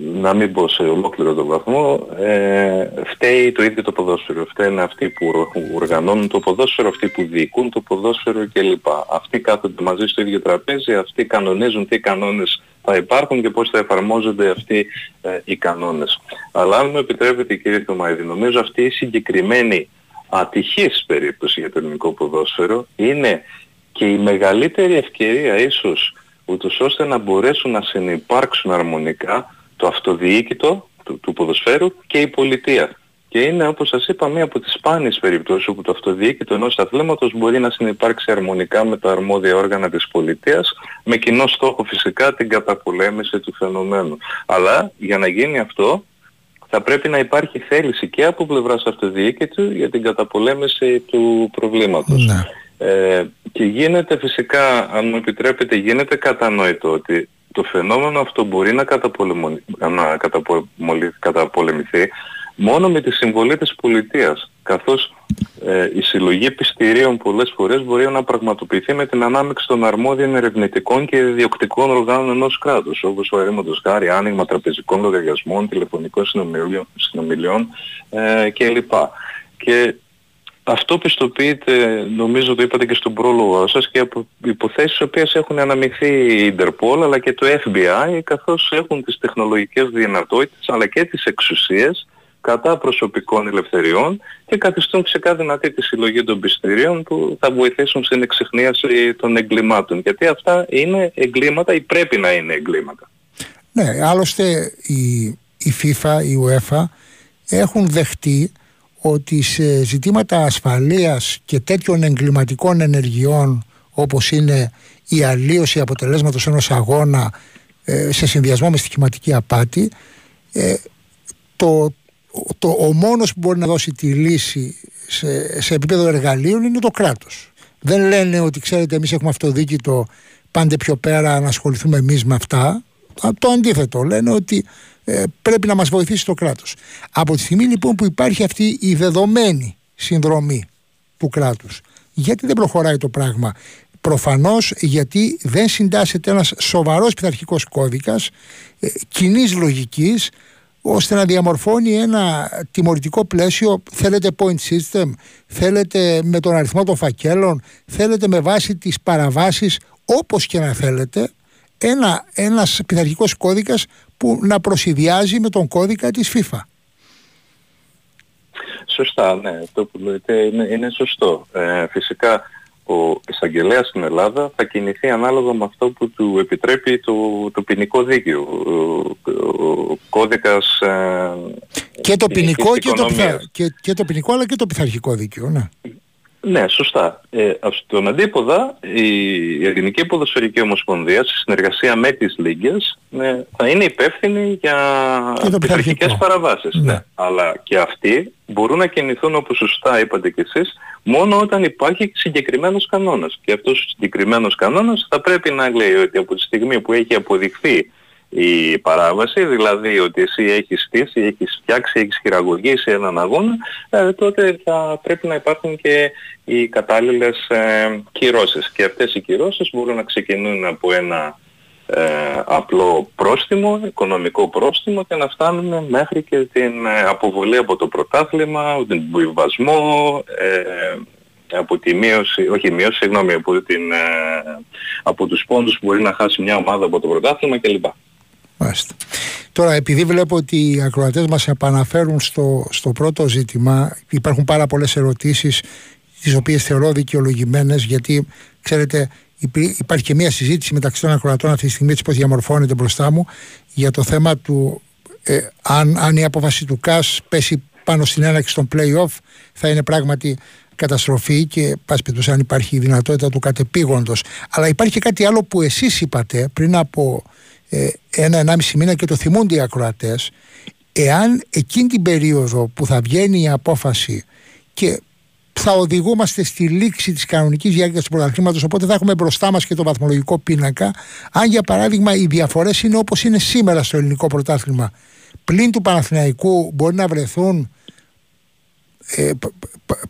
να μην πω σε ολόκληρο τον βαθμό, ε, φταίει το ίδιο το ποδόσφαιρο. Φταίνε αυτοί που οργανώνουν το ποδόσφαιρο, αυτοί που διοικούν το ποδόσφαιρο κλπ. Αυτοί κάθονται μαζί στο ίδιο τραπέζι, αυτοί κανονίζουν τι κανόνες θα υπάρχουν και πώς θα εφαρμόζονται αυτοί ε, οι κανόνες. Αλλά αν μου επιτρέπετε, κύριε Θωμαίδη, νομίζω αυτή η συγκεκριμένη ατυχής περίπτωση για το ελληνικό ποδόσφαιρο είναι και η μεγαλύτερη ευκαιρία ίσως, ούτως ώστε να μπορέσουν να συνυπάρξουν αρμονικά το αυτοδιοίκητο του, του ποδοσφαίρου και η πολιτεία. Και είναι, όπως σας είπα, μία από τις σπάνιες περιπτώσεις όπου το αυτοδιοίκητο ενός αθλήματος μπορεί να συνυπάρξει αρμονικά με τα αρμόδια όργανα της πολιτείας, με κοινό στόχο φυσικά την καταπολέμηση του φαινομένου. Αλλά για να γίνει αυτό θα πρέπει να υπάρχει θέληση και από πλευράς αυτοδιοίκητου για την καταπολέμηση του προβλήματος. Ναι. Ε, και γίνεται φυσικά, αν μου επιτρέπετε, γίνεται κατανοητό ότι το φαινόμενο αυτό μπορεί να, καταπολεμη... να καταπολεμη... καταπολεμηθεί μόνο με τη συμβολή της πολιτείας, καθώς ε, η συλλογή πιστηρίων πολλές φορές μπορεί να πραγματοποιηθεί με την ανάμειξη των αρμόδιων ερευνητικών και διοκτικών οργάνων ενός κράτους, όπως παραδείγματος χάρη άνοιγμα τραπεζικών λογαριασμών, τηλεφωνικών συνομιλιών ε, κλπ. Και αυτό πιστοποιείται, νομίζω το είπατε και στον πρόλογο σας, και από υποθέσεις οι οποίες έχουν αναμειχθεί η Ιντερπόλ αλλά και το Εφ Μπι Άι, καθώς έχουν τις τεχνολογικές δυνατότητες αλλά και τις εξουσίες κατά προσωπικών ελευθεριών και καθιστούν φυσικά δυνατή τη συλλογή των πιστηρίων που θα βοηθήσουν στην εξιχνίαση των εγκλημάτων. Γιατί αυτά είναι εγκλήματα ή πρέπει να είναι εγκλήματα. Ναι, άλλωστε η, η FIFA, η UEFA έχουν δεχτεί ότι σε ζητήματα ασφαλείας και τέτοιων εγκληματικών ενεργειών όπως είναι η αλλίωση αποτελέσματος ενός αγώνα σε συνδυασμό με στοιχηματική απάτη, το, το, ο μόνος που μπορεί να δώσει τη λύση σε, σε επίπεδο εργαλείων είναι το κράτος. Δεν λένε ότι, ξέρετε, εμείς έχουμε αυτοδιοίκητο, πάντε πιο πέρα να ασχοληθούμε εμείς με αυτά. Το αντίθετο, λένε ότι ε, πρέπει να μας βοηθήσει το κράτος. Από τη στιγμή λοιπόν που υπάρχει αυτή η δεδομένη συνδρομή του κράτους, γιατί δεν προχωράει το πράγμα? Προφανώς γιατί δεν συντάσσεται ένας σοβαρός πειθαρχικός κώδικας ε, κοινής λογικής, ώστε να διαμορφώνει ένα τιμωρητικό πλαίσιο. Θέλετε point system, θέλετε με τον αριθμό των φακέλων, θέλετε με βάση τις παραβάσεις, όπως και να θέλετε, Ένα, ένας πειθαρχικός κώδικας που να προσυδειάζει με τον κώδικα της FIFA. Σωστά, ναι, αυτό που λέτε είναι, είναι σωστό. Ε, φυσικά ο εισαγγελέας στην Ελλάδα θα κινηθεί ανάλογα με αυτό που του επιτρέπει το, το ποινικό δίκαιο, ο, ο κώδικας ε, και το ποινικό και το, πειθα, και, και το ποινικό αλλά και το πειθαρχικό δίκαιο, ναι. Ναι, σωστά. Ε, στον αντίποδα, η Ελληνική Ποδοσφαιρική Ομοσπονδία, στη συνεργασία με τις Λίγκες, ε, θα είναι υπεύθυνη για πειθαρχικές παραβάσεις. Ναι. Ναι. Αλλά και αυτοί μπορούν να κινηθούν, όπως σωστά είπατε κι εσείς, μόνο όταν υπάρχει συγκεκριμένος κανόνας. Και αυτός ο συγκεκριμένος κανόνας θα πρέπει να λέει ότι από τη στιγμή που έχει αποδειχθεί η παράβαση, δηλαδή ότι εσύ έχεις στήσει, έχεις φτιάξει, έχεις χειραγωγήσει έναν αγώνα, ε, τότε θα πρέπει να υπάρχουν και οι κατάλληλες ε, κυρώσεις. Και αυτές οι κυρώσεις μπορούν να ξεκινούν από ένα ε, απλό πρόστιμο, οικονομικό πρόστιμο, και να φτάνουν μέχρι και την ε, αποβολή από το πρωτάθλημα, τον βουηβασμό, ε, από τη μείωση, όχι μείωση, συγγνώμη, από, την, ε, από τους πόντους που μπορεί να χάσει μια ομάδα από το πρωτάθλημα κλπ. Μάλιστα. Τώρα, επειδή βλέπω ότι οι ακροατές μας επαναφέρουν στο, στο πρώτο ζήτημα, υπάρχουν πάρα πολλές ερωτήσεις, τις οποίες θεωρώ δικαιολογημένες, γιατί ξέρετε, υπάρχει και μία συζήτηση μεταξύ των ακροατών αυτή τη στιγμή, πώς διαμορφώνεται μπροστά μου, για το θέμα του ε, αν, αν η απόφαση του ΚΑΣ πέσει πάνω στην έναρξη των play-off, θα είναι πράγματι καταστροφή και πάση περιπτώσει αν υπάρχει η δυνατότητα του κατεπήγοντος. Αλλά υπάρχει και κάτι άλλο που εσείς είπατε πριν από ε, ένα-ενάμιση μήνα και το θυμούνται οι ακροατές. Εάν εκείνη την περίοδο που θα βγαίνει η απόφαση και θα οδηγούμαστε στη λήξη της κανονικής διάρκειας του πρωταθλήματος, οπότε θα έχουμε μπροστά μας και το βαθμολογικό πίνακα, αν για παράδειγμα οι διαφορές είναι όπως είναι σήμερα στο ελληνικό πρωτάθλημα, πλην του Παναθηναϊκού μπορεί να βρεθούν Ε,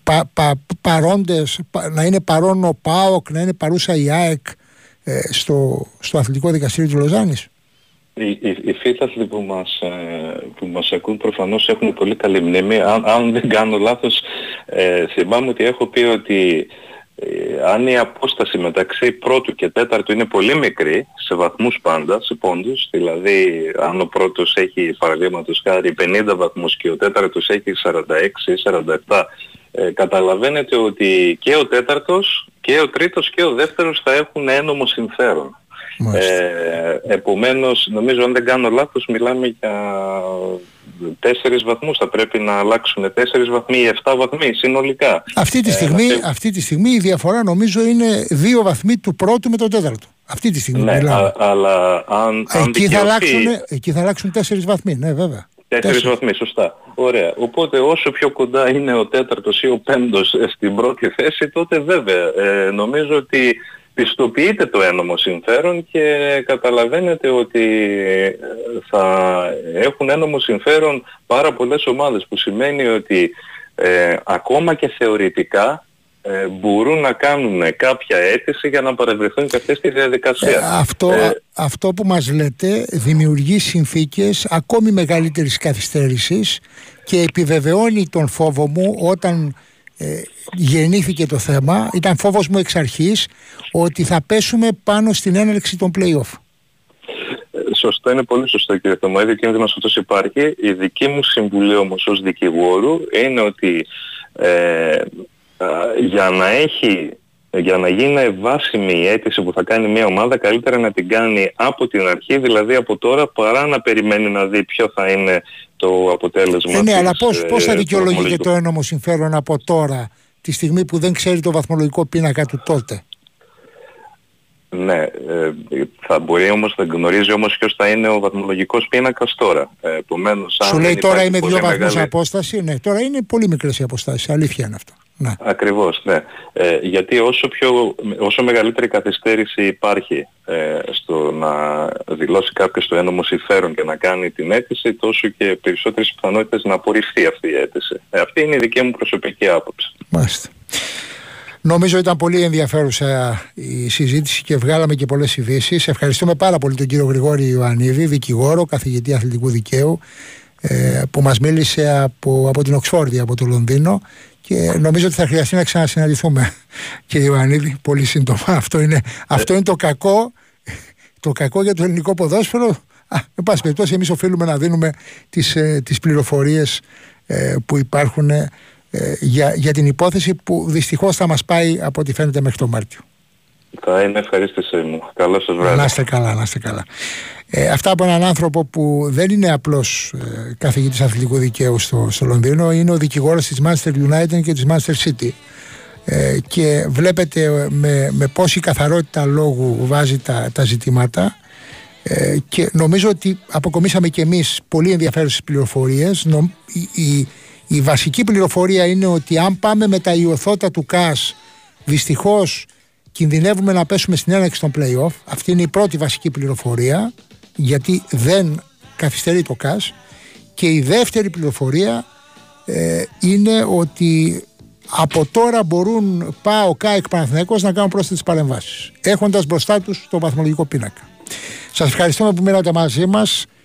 πα, πα, πα, παρόντες, πα, να είναι παρόν ο ΠΑΟΚ, να είναι παρούσα η ΑΕΚ ε, στο, στο αθλητικό δικαστήριο της Λοζάνης. Οι, οι, οι φίλοι που μας, ε, που μας ακούν προφανώς έχουν πολύ καλή μνήμη. Αν, αν δεν κάνω λάθος, ε, θυμάμαι ότι έχω πει ότι ε, αν η απόσταση μεταξύ πρώτου και τέταρτου είναι πολύ μικρή, σε βαθμούς πάντα, σε πόντους, δηλαδή αν ο πρώτος έχει παραδείγματος χάρη πενήντα βαθμούς και ο τέταρτος έχει σαράντα έξι σαράντα επτά, ε, καταλαβαίνετε ότι και ο τέταρτος και ο τρίτος και ο δεύτερος θα έχουν ένομο συμφέρον. Ε, επομένως, νομίζω αν δεν κάνω λάθος, μιλάμε για τέσσερις βαθμούς. Θα πρέπει να αλλάξουν τέσσερις βαθμοί ή εφτά βαθμοί συνολικά. Αυτή τη, στιγμή, ε, αυτή τη στιγμή η διαφορά νομίζω είναι δύο βαθμοί του πρώτου με τον τέταρτο. Αυτή τη στιγμή ναι, μιλάμε. Α, αλλά αν, αν εκεί, δικαιωθεί... θα αλλάξουν, εκεί θα αλλάξουν τέσσερις βαθμοί, ναι βέβαια. Τέσσερις βαθμοί, σωστά. Ωραία. Οπότε όσο πιο κοντά είναι ο τέταρτος ή ο πέμπτος στην πρώτη θέση, τότε βέβαια ε, νομίζω ότι πιστοποιείται το ένομο συμφέρον και καταλαβαίνετε ότι θα έχουν ένομο συμφέρον πάρα πολλές ομάδες, που σημαίνει ότι ε, ακόμα και θεωρητικά ε, μπορούν να κάνουν κάποια αίτηση για να παρευρεθούν και αυτές στη διαδικασία. Ε, αυτό, ε, αυτό που μας λέτε δημιουργεί συνθήκες ακόμη μεγαλύτερης καθυστέρησης και επιβεβαιώνει τον φόβο μου όταν... Ε, γεννήθηκε το θέμα, ήταν φόβος μου εξ αρχής ότι θα πέσουμε πάνω στην έναρξη των play-off. Ε, σωστό, είναι πολύ σωστό κύριε Θωμαίδη, ο κίνδυνος αυτός υπάρχει. Η δική μου συμβουλή όμως ως δικηγόρου είναι ότι ε, για να έχει, για να γίνει ευάσιμη η αίτηση που θα κάνει μια ομάδα, καλύτερα να την κάνει από την αρχή, δηλαδή από τώρα, παρά να περιμένει να δει ποιο θα είναι το αποτέλεσμα. Ε, ναι, αλλά πώς, πώς θα δικαιολογείται το ένομο συμφέρον από τώρα, τη στιγμή που δεν ξέρει το βαθμολογικό πίνακα του τότε. Ναι, θα μπορεί όμως, θα γνωρίζει όμως ποιος θα είναι ο βαθμολογικός πίνακας τώρα. Επομένως, σου λέει τώρα είμαι δύο βαθμούς μεγάλη... απόσταση, ναι, τώρα είναι πολύ μικρές οι αποστάσεις, αλήθεια είναι αυτό. Ναι. Ακριβώς, ναι. Ε, γιατί όσο, πιο, όσο μεγαλύτερη καθυστέρηση υπάρχει ε, στο να δηλώσει κάποιος το ένομο συμφέρον και να κάνει την αίτηση, τόσο και περισσότερες πιθανότητες να απορριφθεί αυτή η αίτηση. Ε, αυτή είναι η δική μου προσωπική άποψη. Μάλιστα. Νομίζω ήταν πολύ ενδιαφέρουσα η συζήτηση και βγάλαμε και πολλές ειδήσεις. Ευχαριστούμε πάρα πολύ τον κύριο Γρηγόρη Ιωαννίδη, δικηγόρο, καθηγητή αθλητικού δικαίου, ε, που μας μίλησε από, από την Οξφόρδη, από το Λονδίνο. Και νομίζω ότι θα χρειαστεί να ξανασυναντηθούμε, κύριε Ιωαννίδη, πολύ σύντομα. Αυτό είναι, αυτό είναι το κακό, το κακό για το ελληνικό ποδόσφαιρο. Εν πάση περιπτώσει, εμείς οφείλουμε να δίνουμε τις, ε, τις πληροφορίες ε, που υπάρχουν ε, για, για την υπόθεση που δυστυχώς θα μας πάει από ό,τι φαίνεται μέχρι τον Μάρτιο. Θα είναι ευχαρίστησή μου. Καλό σας βράδυ. Να είστε καλά, να είστε καλά. Ε, αυτά από έναν άνθρωπο που δεν είναι απλώς ε, καθηγητής αθλητικού δικαίου στο, στο Λονδίνο, είναι ο δικηγόρος της Manchester United και της Manchester City. Ε, και βλέπετε με, με πόση καθαρότητα λόγου βάζει τα, τα ζητήματα ε, και νομίζω ότι αποκομίσαμε και εμείς πολύ ενδιαφέρουσες πληροφορίες. Νο, η, η, η βασική πληροφορία είναι ότι αν πάμε με τα ιωθώτα του ΚΑΣ, δυστυχώς κινδυνεύουμε να πέσουμε στην έναρξη των play-off. Αυτή είναι η πρώτη βασική πληροφορία, γιατί δεν καθυστερεί το ΚΑΣ. Και η δεύτερη πληροφορία ε, είναι ότι από τώρα μπορούν ΠΑΟΚ, ΚΑΕΚ, Παναθηναϊκός να κάνουν πρόσθετες παρεμβάσεις, έχοντας μπροστά τους το βαθμολογικό πίνακα. Σας ευχαριστούμε που μείνατε μαζί μας.